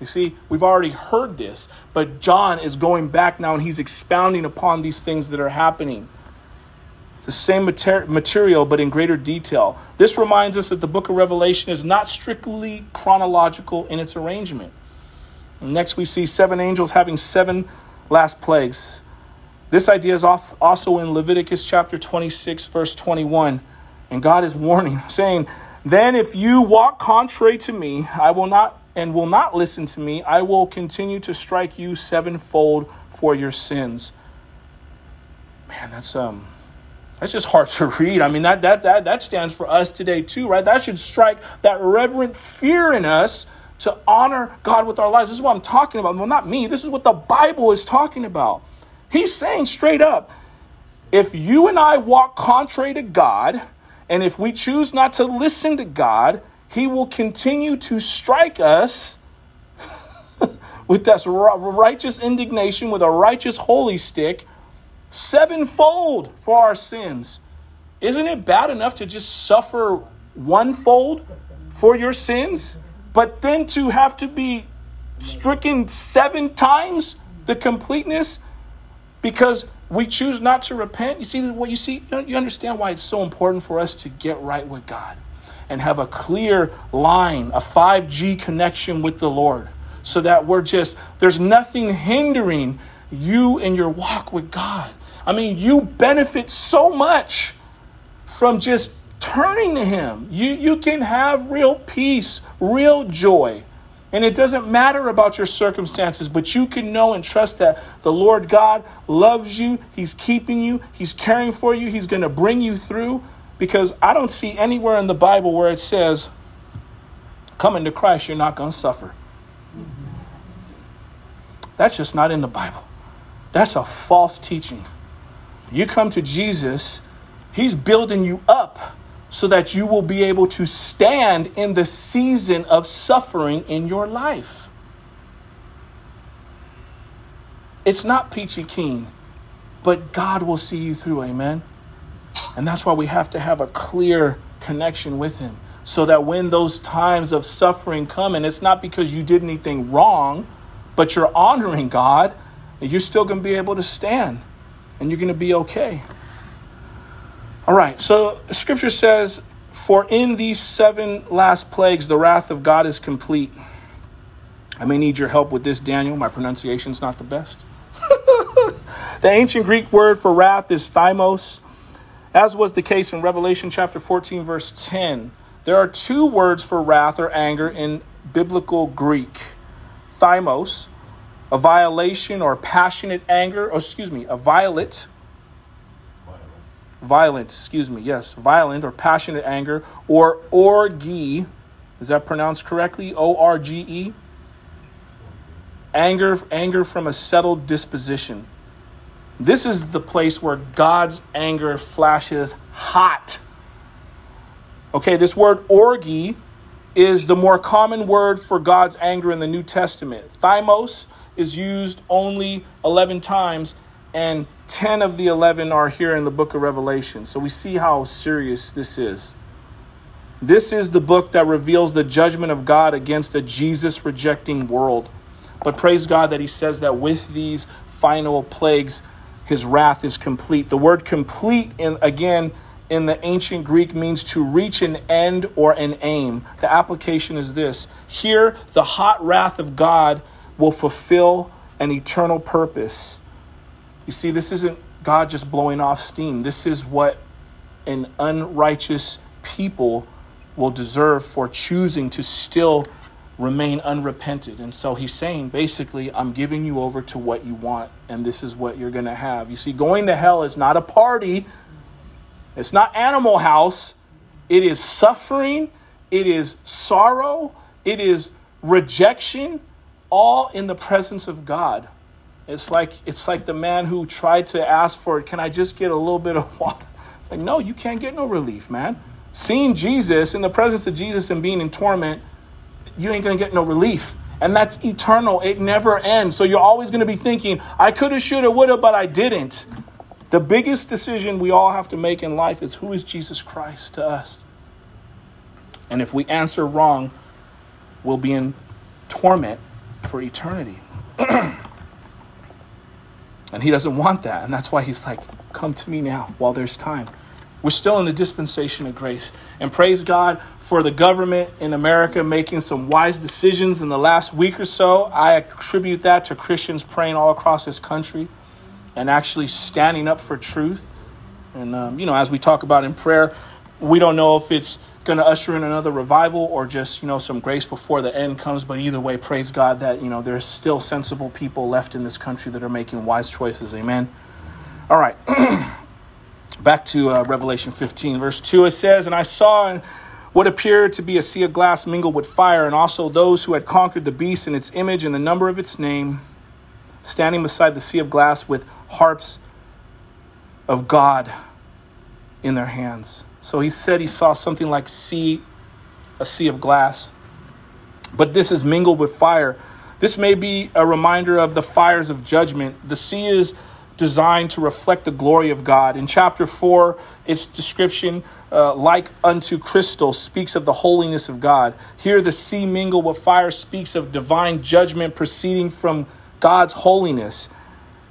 You see, we've already heard this, but John is going back now and he's expounding upon these things that are happening. The same mater- material, but in greater detail. This reminds us that the book of Revelation is not strictly chronological in its arrangement. And next, we see seven angels having seven last plagues. This idea is off also in Leviticus chapter twenty-six, verse twenty-one. And God is warning, saying, "Then if you walk contrary to me, I will not... and will not listen to me, I will continue to strike you sevenfold for your sins." Man, that's um, that's just hard to read. I mean, that that that that stands for us today too, right? That should strike that reverent fear in us to honor God with our lives. This is what I'm talking about. Well, not me. This is what the Bible is talking about. He's saying straight up, if you and I walk contrary to God, and if we choose not to listen to God, he will continue to strike us with that righteous indignation, with a righteous holy stick, sevenfold for our sins. Isn't it bad enough to just suffer onefold for your sins, but then to have to be stricken seven times the completeness because we choose not to repent? You see what you see? You understand why it's so important for us to get right with God and have a clear line, a five G connection with the Lord, so that we're just, there's nothing hindering you in your walk with God. I mean, you benefit so much from just turning to him. You, you can have real peace, real joy. And it doesn't matter about your circumstances, but you can know and trust that the Lord God loves you. He's keeping you. He's caring for you. He's going to bring you through. Because I don't see anywhere in the Bible where it says, coming to Christ, you're not going to suffer. That's just not in the Bible. That's a false teaching. You come to Jesus, he's building you up so that you will be able to stand in the season of suffering in your life. It's not peachy keen, but God will see you through, amen? And that's why we have to have a clear connection with him, so that when those times of suffering come, and it's not because you did anything wrong, but you're honoring God, and you're still going to be able to stand and you're going to be okay. All right. So scripture says, for in these seven last plagues, the wrath of God is complete. I may need your help with this, Daniel. My pronunciation's not the best. The ancient Greek word for wrath is thymos. As was the case in Revelation chapter fourteen, verse ten, there are two words for wrath or anger in biblical Greek. Thymos, a violation or passionate anger, or excuse me, a violent violent, excuse me, yes, violent or passionate anger, or orgy, is that pronounced correctly? O R G E? Anger, anger from a settled disposition. This is the place where God's anger flashes hot. Okay, this word orgy is the more common word for God's anger in the New Testament. Thymos is used only eleven times, and ten of the eleven are here in the book of Revelation. So we see how serious this is. This is the book that reveals the judgment of God against a Jesus-rejecting world. But praise God that he says that with these final plagues, his wrath is complete. The word complete, in, again, in the ancient Greek means to reach an end or an aim. The application is this. Here, the hot wrath of God will fulfill an eternal purpose. You see, this isn't God just blowing off steam. This is what an unrighteous people will deserve for choosing to still remain unrepented. And so he's saying, basically, I'm giving you over to what you want, and this is what you're going to have. You see, going to hell is not a party. It's not Animal House. It is suffering. It is sorrow. It is rejection, all in the presence of God. It's like it's like the man who tried to ask for it. Can I just get a little bit of water? It's like, no, you can't get no relief, man. Seeing Jesus, in the presence of Jesus and being in torment, you ain't going to get no relief. And that's eternal. It never ends. So you're always going to be thinking, I could have, should have, would have, but I didn't. The biggest decision we all have to make in life is, who is Jesus Christ to us? And if we answer wrong, we'll be in torment for eternity. And he doesn't want that. And that's why he's like, come to me now while there's time. We're still in the dispensation of grace. And praise God for the government in America making some wise decisions in the last week or so. I attribute that to Christians praying all across this country and actually standing up for truth. And, um, you know, as we talk about in prayer, we don't know if it's going to usher in another revival or just, you know, some grace before the end comes. But either way, praise God that, you know, there's still sensible people left in this country that are making wise choices. Amen. All right. Back to uh, Revelation fifteen, verse two, it says, and I saw what appeared to be a sea of glass mingled with fire, and also those who had conquered the beast and its image and the number of its name, standing beside the sea of glass with harps of God in their hands. So he said he saw something like sea, a sea of glass, but this is mingled with fire. This may be a reminder of the fires of judgment. The sea is designed to reflect the glory of God. In chapter four, its description, uh, like unto crystal, speaks of the holiness of God. Here, the sea mingled with fire speaks of divine judgment proceeding from God's holiness.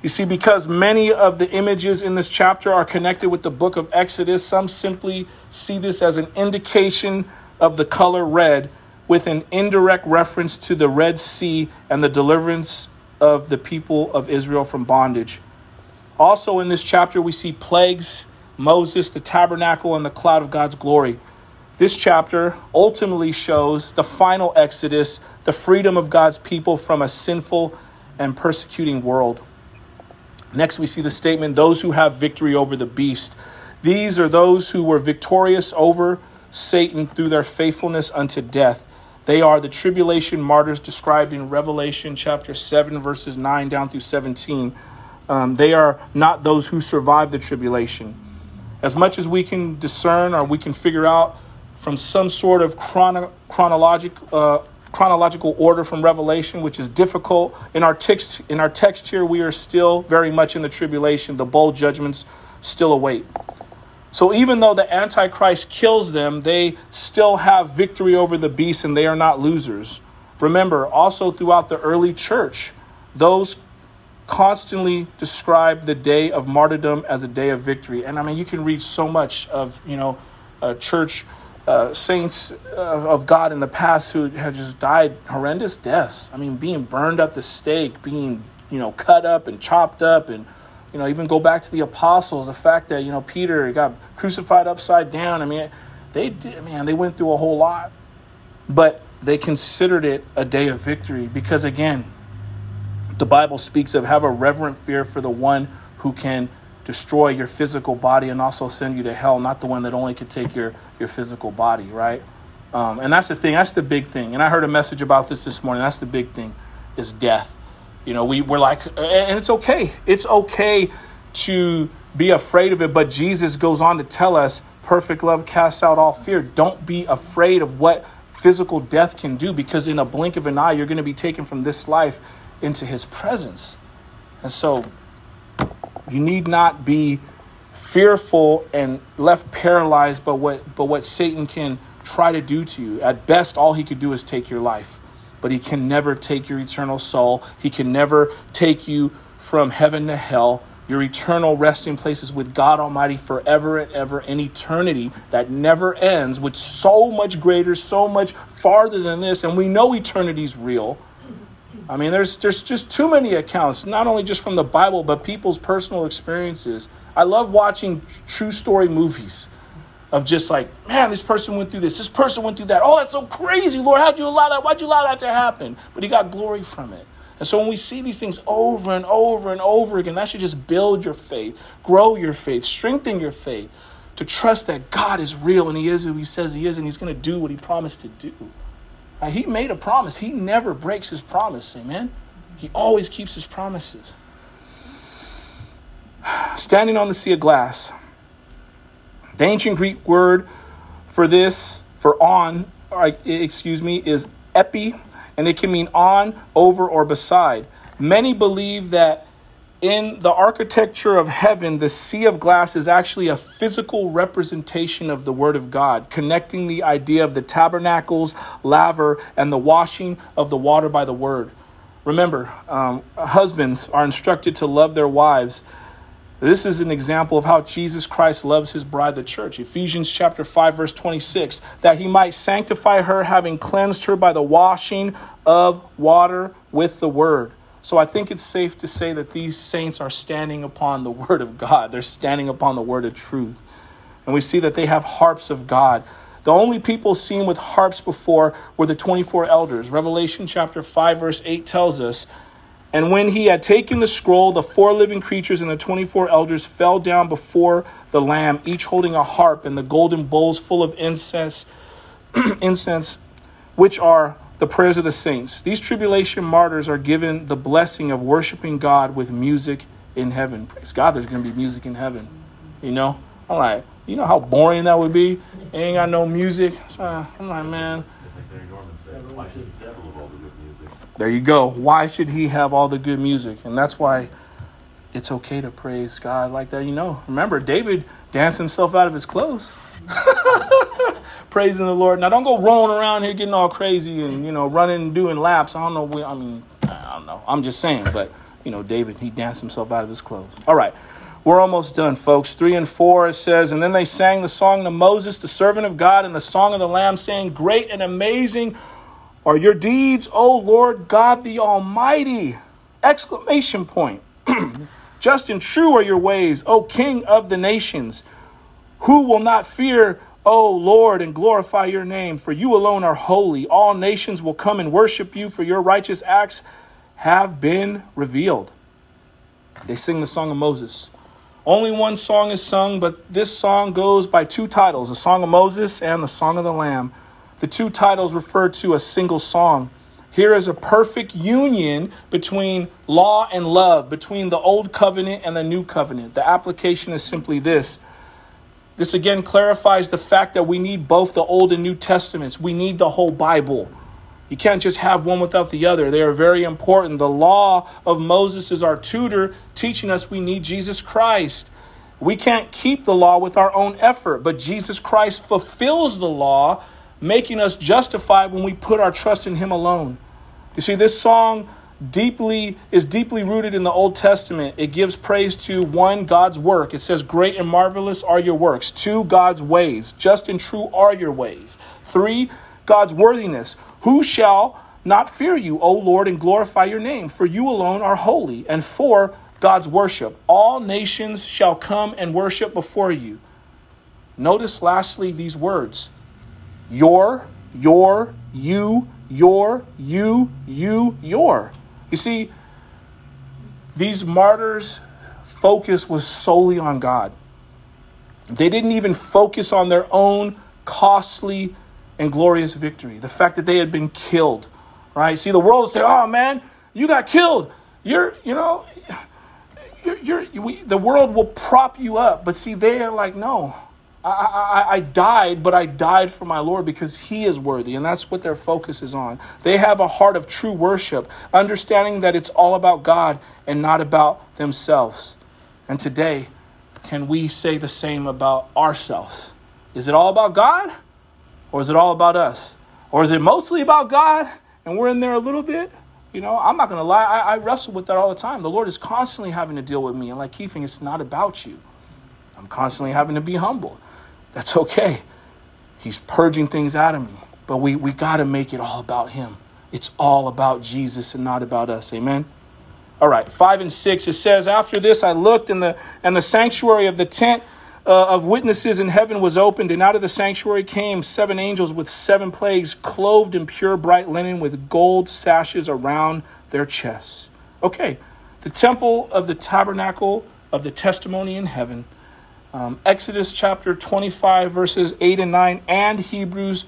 You see, because many of the images in this chapter are connected with the book of Exodus, some simply see this as an indication of the color red, with an indirect reference to the Red Sea and the deliverance of the people of Israel from bondage. Also in this chapter, we see plagues, Moses, the tabernacle, and the cloud of God's glory. This chapter ultimately shows the final exodus, the freedom of God's people from a sinful and persecuting world. Next, we see the statement, those who have victory over the beast. These are those who were victorious over Satan through their faithfulness unto death. They are the tribulation martyrs described in Revelation chapter seven, verses nine down through seventeen. Um, they are not those who survive the tribulation. As much as we can discern or we can figure out from some sort of chrono- chronologic, uh, chronological order from Revelation, which is difficult, in our text, in our text here, we are still very much in the tribulation. The bold judgments still await. So even though the Antichrist kills them, they still have victory over the beast, and they are not losers. Remember, also throughout the early church, those constantly describe the day of martyrdom as a day of victory. And I mean, you can read so much of, you know, uh, church uh, saints uh, of God in the past who have just died horrendous deaths. I mean, being burned at the stake, being, you know, cut up and chopped up, and, you know, even go back to the apostles, the fact that, you know, Peter got crucified upside down. I mean, they did, man, they went through a whole lot, but they considered it a day of victory because, again, the Bible speaks of have a reverent fear for the one who can destroy your physical body and also send you to hell, not the one that only could take your, your physical body, right? Um, and that's the thing. That's the big thing. And I heard a message about this this morning. That's the big thing, is death. You know, we, we're like, and it's okay. It's okay to be afraid of it. But Jesus goes on to tell us, perfect love casts out all fear. Don't be afraid of what physical death can do, because in a blink of an eye, you're going to be taken from this life into his presence. And so you need not be fearful and left paralyzed by what, by what Satan can try to do to you. At best, all he could do is take your life, but he can never take your eternal soul. He can never take you from heaven to hell. Your eternal resting places with God Almighty forever and ever, in eternity that never ends, which so much greater, so much farther than this. And we know eternity's real. I mean, there's there's just too many accounts, not only just from the Bible, but people's personal experiences. I love watching true story movies of just like, man, this person went through this. This person went through that. Oh, that's so crazy, Lord. How'd you allow that? Why'd you allow that to happen? But he got glory from it. And so when we see these things over and over and over again, that should just build your faith, grow your faith, strengthen your faith to trust that God is real and he is who he says he is, and he's going to do what he promised to do. Now, he made a promise. He never breaks his promise. Amen. He always keeps his promises. Standing on the sea of glass. The ancient Greek word for this, for on, or, excuse me, is epi. And it can mean on, over, or beside. Many believe that in the architecture of heaven, the sea of glass is actually a physical representation of the Word of God, connecting the idea of the tabernacles, laver, and the washing of the water by the Word. Remember, um, husbands are instructed to love their wives. This is an example of how Jesus Christ loves his bride, the church. Ephesians chapter five, verse twenty-six, that he might sanctify her, having cleansed her by the washing of water with the Word. So I think it's safe to say that these saints are standing upon the Word of God. They're standing upon the Word of truth. And we see that they have harps of God. The only people seen with harps before were the twenty-four elders. Revelation chapter five, verse eight tells us, and when he had taken the scroll, the four living creatures and the twenty-four elders fell down before the Lamb, each holding a harp and the golden bowls full of incense, incense, which are the prayers of the saints. These tribulation martyrs are given the blessing of worshiping God with music in heaven. Praise God, there's going to be music in heaven. You know, I'm like, you know how boring that would be? It ain't got no music. So I'm like, man. There you go. Why should he have all the good music? And that's why it's okay to praise God like that. You know, remember, David danced himself out of his clothes. Praising the Lord. Now, don't go rolling around here getting all crazy and, you know, running and doing laps. I don't know. When, I mean, I don't know. I'm just saying. But, you know, David, he danced himself out of his clothes. All right. We're almost done, folks. Three and four, it says, and then they sang the song to Moses, the servant of God, and the song of the Lamb, saying, great and amazing are your deeds, O Lord God the Almighty! Exclamation point. Just and true are your ways, O King of the nations. Who will not fear, O Lord, and glorify your name? For you alone are holy. All nations will come and worship you, for your righteous acts have been revealed. They sing the song of Moses. Only one song is sung, but this song goes by two titles, the Song of Moses and the Song of the Lamb. The two titles refer to a single song. Here is a perfect union between law and love, between the old covenant and the new covenant. The application is simply this. This again clarifies the fact that we need both the Old and New Testaments. We need the whole Bible. You can't just have one without the other. They are very important. The law of Moses is our tutor, teaching us we need Jesus Christ. We can't keep the law with our own effort, but Jesus Christ fulfills the law, making us justified when we put our trust in him alone. You see, this song deeply is deeply rooted in the Old Testament. It gives praise to, one, God's work. It says, great and marvelous are your works. Two, God's ways. Just and true are your ways. Three, God's worthiness. Who shall not fear you, O Lord, and glorify your name? For you alone are holy. And four, God's worship. All nations shall come and worship before you. Notice lastly these words. Your, your, you, your, you, you, your. You see, these martyrs focus was solely on God. They didn't even focus on their own costly and glorious victory. The fact that they had been killed, right? See, the world would say, oh, man, you got killed. You're, you know, you're, you're, we, the world will prop you up. But see, they are like, no, I, I, I died, but I died for my Lord because he is worthy. And that's what their focus is on. They have a heart of true worship, understanding that it's all about God and not about themselves. And today, can we say the same about ourselves? Is it all about God, or is it all about us? Or is it mostly about God and we're in there a little bit? You know, I'm not going to lie. I, I wrestle with that all the time. The Lord is constantly having to deal with me. And like Keefing, it's not about you. I'm constantly having to be humble. That's okay. He's purging things out of me. But we, we got to make it all about him. It's all about Jesus and not about us. Amen. All right, five and six, it says, after this I looked, and the and the sanctuary of the tent uh, of witnesses in heaven was opened, and out of the sanctuary came seven angels with seven plagues, clothed in pure bright linen, with gold sashes around their chests. Okay, the temple of the tabernacle of the testimony in heaven, um, Exodus chapter twenty-five, verses eight and nine, and Hebrews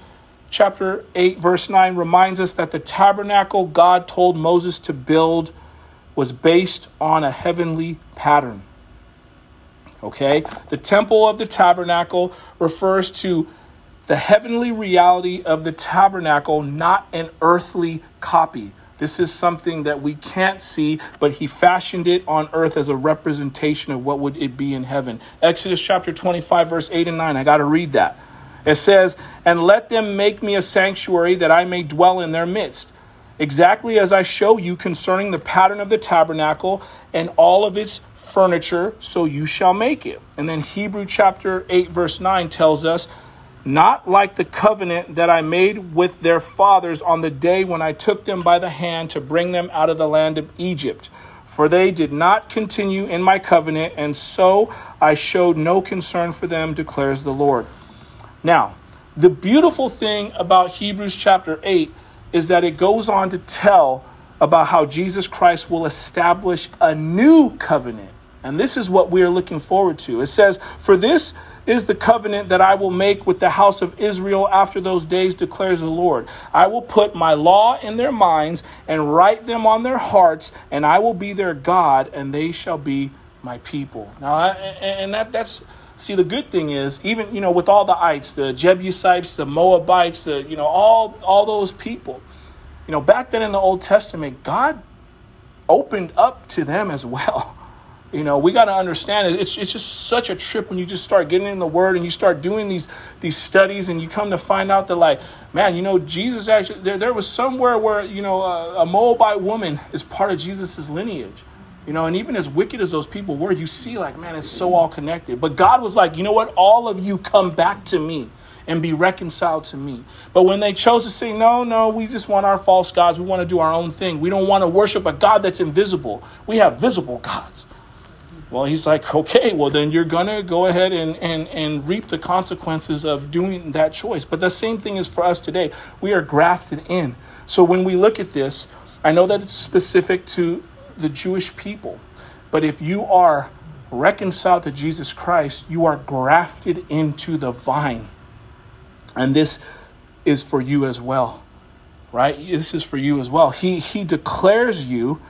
chapter eight, verse nine, reminds us that the tabernacle God told Moses to build was based on a heavenly pattern. Okay? The temple of the tabernacle refers to the heavenly reality of the tabernacle, not an earthly copy. This is something that we can't see, but he fashioned it on earth as a representation of what would it be in heaven. Exodus chapter twenty-five, verse eight and nine. I got to read that. It says, and let them make me a sanctuary that I may dwell in their midst, exactly as I show you concerning the pattern of the tabernacle and all of its furniture, so you shall make it. And then Hebrew chapter eight, verse nine tells us, not like the covenant that I made with their fathers on the day when I took them by the hand to bring them out of the land of Egypt. For they did not continue in my covenant, and so I showed no concern for them, declares the Lord. Now, the beautiful thing about Hebrews chapter eight is that it goes on to tell about how Jesus Christ will establish a new covenant. And this is what we are looking forward to. It says, for this is the covenant that I will make with the house of Israel after those days, declares the Lord. I will put my law in their minds and write them on their hearts, and I will be their God, and they shall be my people. Now, and that that's... See, the good thing is, even, you know, with all the ites, the Jebusites, the Moabites, the, you know, all, all those people, you know, back then in the Old Testament, God opened up to them as well. You know, we got to understand it. It's, it's just such a trip when you just start getting in the word and you start doing these, these studies, and you come to find out that, like, man, you know, Jesus actually, there, there was somewhere where, you know, a, a Moabite woman is part of Jesus's lineage. You know, and even as wicked as those people were, you see, like, man, it's so all connected. But God was like, you know what? All of you come back to me and be reconciled to me. But when they chose to say, no, no, we just want our false gods. We want to do our own thing. We don't want to worship a God that's invisible. We have visible gods. Well, he's like, okay, well, then you're going to go ahead and, and, and reap the consequences of doing that choice. But the same thing is for us today. We are grafted in. So when we look at this, I know that it's specific to the Jewish people, but if you are reconciled to Jesus Christ, you are grafted into the vine, and this is for you as well, right? This is for you as well. He he declares you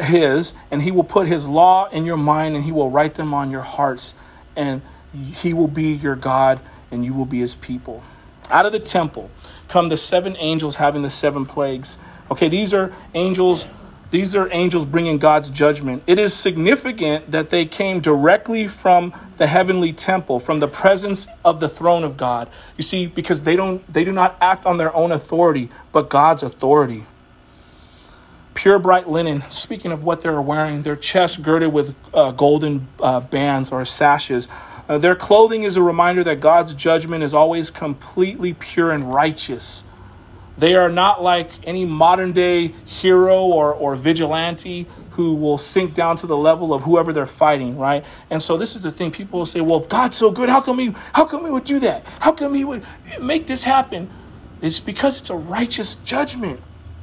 his, and he will put his law in your mind, and he will write them on your hearts, and he will be your God, and you will be his people. Out of the temple come the seven angels having the seven plagues. Okay, these are angels. These are angels bringing God's judgment. It is significant that they came directly from the heavenly temple, from the presence of the throne of God. You see, because they don't, they do not act on their own authority, but God's authority. Pure bright linen, speaking of what they're wearing, their chests girded with uh, golden uh, bands or sashes. Uh, their clothing is a reminder that God's judgment is always completely pure and righteous. They are not like any modern day hero or, or vigilante who will sink down to the level of whoever they're fighting, right? And so this is the thing. People will say, well, if God's so good, how come he, how come he would do that? How come he would make this happen? It's because it's a righteous judgment.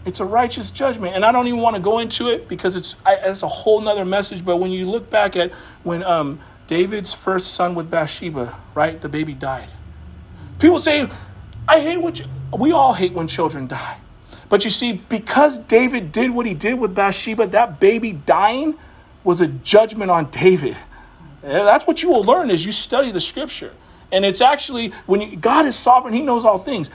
It's a righteous judgment. And I don't even want to go into it because it's I, it's a whole nother message. But when you look back at when um, David's first son with Bathsheba, right, the baby died. People say, I hate when you... We all hate when children die. But you see, because David did what he did with Bathsheba, that baby dying was a judgment on David. And that's what you will learn as you study the scripture. And it's actually, when you, God is sovereign, he knows all things.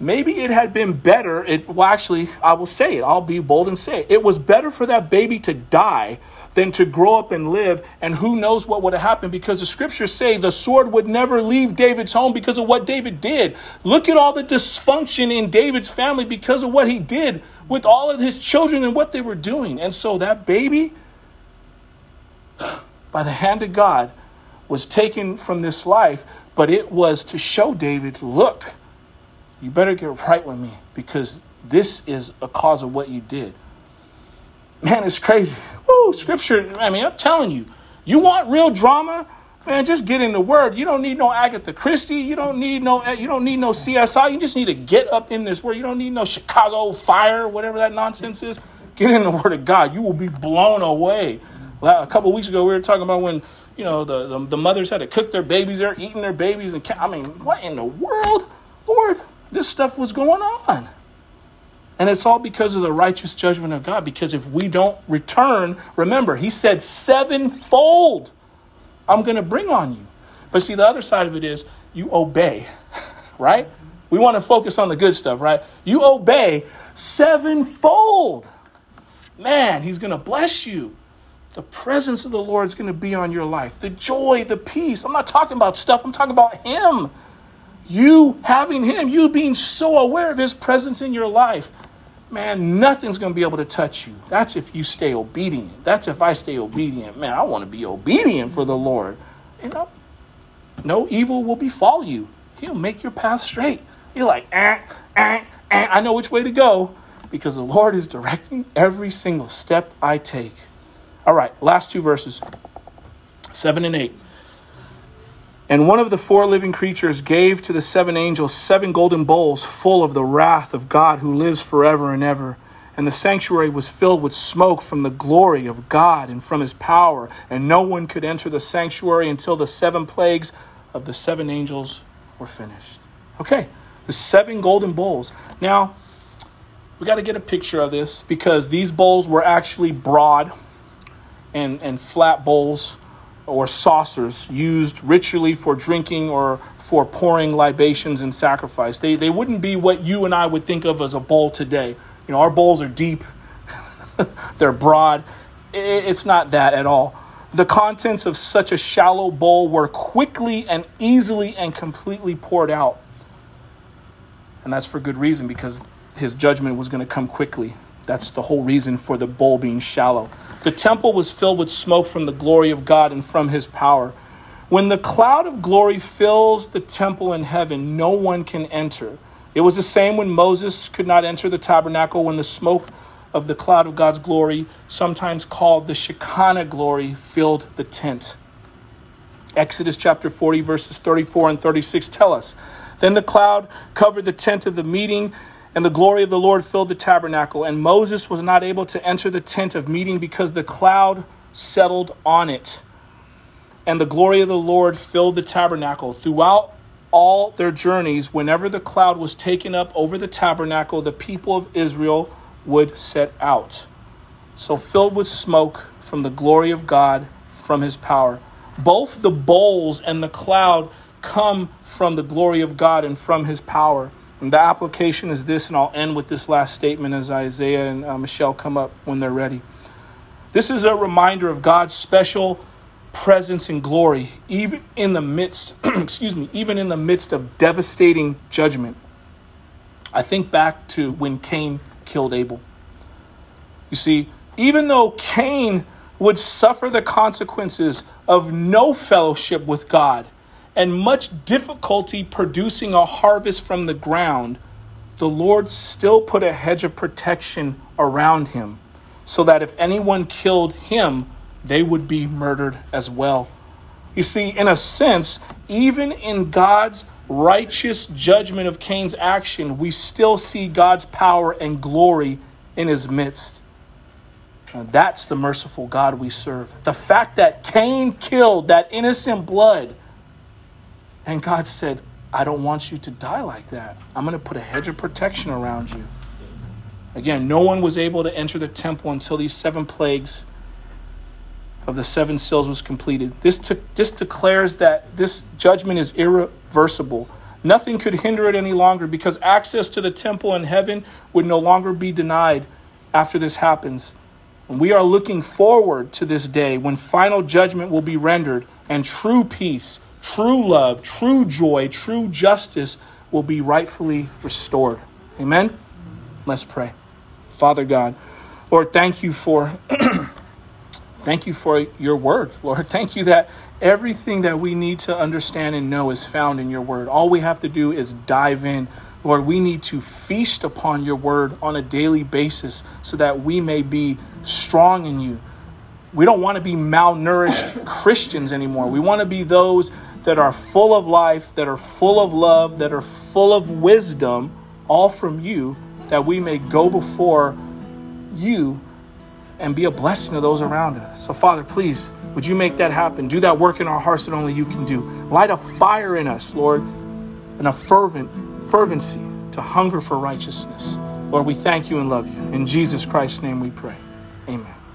Maybe it had been better. It, well, actually, I will say it. I'll be bold and say it. It was better for that baby to die than to grow up and live. And who knows what would have happened, because the scriptures say the sword would never leave David's home because of what David did. Look at all the dysfunction in David's family because of what he did with all of his children and what they were doing. And so that baby, by the hand of God, was taken from this life. But it was to show David, look, you better get right with me because this is a cause of what you did. Man, it's crazy. Woo, scripture, I mean, I'm telling you, you want real drama? Man, just get in the word. You don't need no Agatha Christie. You don't need no you don't need no C S I. You just need to get up in this word. You don't need no Chicago Fire, whatever that nonsense is. Get in the word of God. You will be blown away. A couple of weeks ago, we were talking about when, you know, the, the, the mothers had to cook their babies. They're eating their babies. And I mean, what in the world? Lord, this stuff was going on. And it's all because of the righteous judgment of God. Because if we don't return, remember, he said sevenfold, I'm going to bring on you. But see, the other side of it is you obey, right? We want to focus on the good stuff, right? You obey sevenfold. Man, he's going to bless you. The presence of the Lord is going to be on your life. The joy, the peace. I'm not talking about stuff. I'm talking about him. You having him, you being so aware of his presence in your life. Man, nothing's going to be able to touch you. That's if you stay obedient. That's if I stay obedient. Man, I want to be obedient for the Lord. You know, no evil will befall you. He'll make your path straight. You're like, eh, eh, eh. I know which way to go because the Lord is directing every single step I take. All right, last two verses, seven and eight. And one of the four living creatures gave to the seven angels seven golden bowls full of the wrath of God who lives forever and ever. And the sanctuary was filled with smoke from the glory of God and from his power. And no one could enter the sanctuary until the seven plagues of the seven angels were finished. Okay, the seven golden bowls. Now, we got to get a picture of this because these bowls were actually broad and, and flat bowls, or saucers used ritually for drinking or for pouring libations and sacrifice. They they wouldn't be what you and I would think of as a bowl today. You know, our bowls are deep. They're broad. It's not that at all. The contents of such a shallow bowl were quickly and easily and completely poured out. And that's for good reason, because his judgment was going to come quickly. That's the whole reason for the bowl being shallow. The temple was filled with smoke from the glory of God and from his power. When the cloud of glory fills the temple in heaven, no one can enter. It was the same when Moses could not enter the tabernacle when the smoke of the cloud of God's glory, sometimes called the Shekinah glory, filled the tent. Exodus chapter forty, verses thirty-four and thirty-six tell us, then the cloud covered the tent of the meeting, and the glory of the Lord filled the tabernacle, and Moses was not able to enter the tent of meeting because the cloud settled on it. And the glory of the Lord filled the tabernacle. Throughout all their journeys, whenever the cloud was taken up over the tabernacle, the people of Israel would set out. So filled with smoke from the glory of God, from his power. Both the bowls and the cloud come from the glory of God and from his power. And the application is this, and I'll end with this last statement as Isaiah and uh, Michelle come up when they're ready. This is a reminder of God's special presence and glory, even in the midst, excuse me, even in the midst of devastating judgment. I think back to when Cain killed Abel. You see, even though Cain would suffer the consequences of no fellowship with God, and much difficulty producing a harvest from the ground, the Lord still put a hedge of protection around him, so that if anyone killed him, they would be murdered as well. You see, in a sense, even in God's righteous judgment of Cain's action, we still see God's power and glory in his midst. Now, that's the merciful God we serve. The fact that Cain killed that innocent blood, and God said, I don't want you to die like that. I'm going to put a hedge of protection around you. Again, no one was able to enter the temple until these seven plagues of the seven seals was completed. This, to, this declares that this judgment is irreversible. Nothing could hinder it any longer because access to the temple in heaven would no longer be denied after this happens. And we are looking forward to this day when final judgment will be rendered and true peace, true love, true joy, true justice will be rightfully restored. Amen? Let's pray. Father God, Lord, thank you for... Thank you for your word, Lord. Thank you that everything that we need to understand and know is found in your word. All we have to do is dive in. Lord, we need to feast upon your word on a daily basis so that we may be strong in you. We don't want to be malnourished Christians anymore. We want to be those that are full of life, that are full of love, that are full of wisdom, all from you, that we may go before you and be a blessing to those around us. So, Father, please, would you make that happen? Do that work in our hearts that only you can do. Light a fire in us, Lord, and a fervent fervency to hunger for righteousness. Lord, we thank you and love you. In Jesus Christ's name we pray. Amen.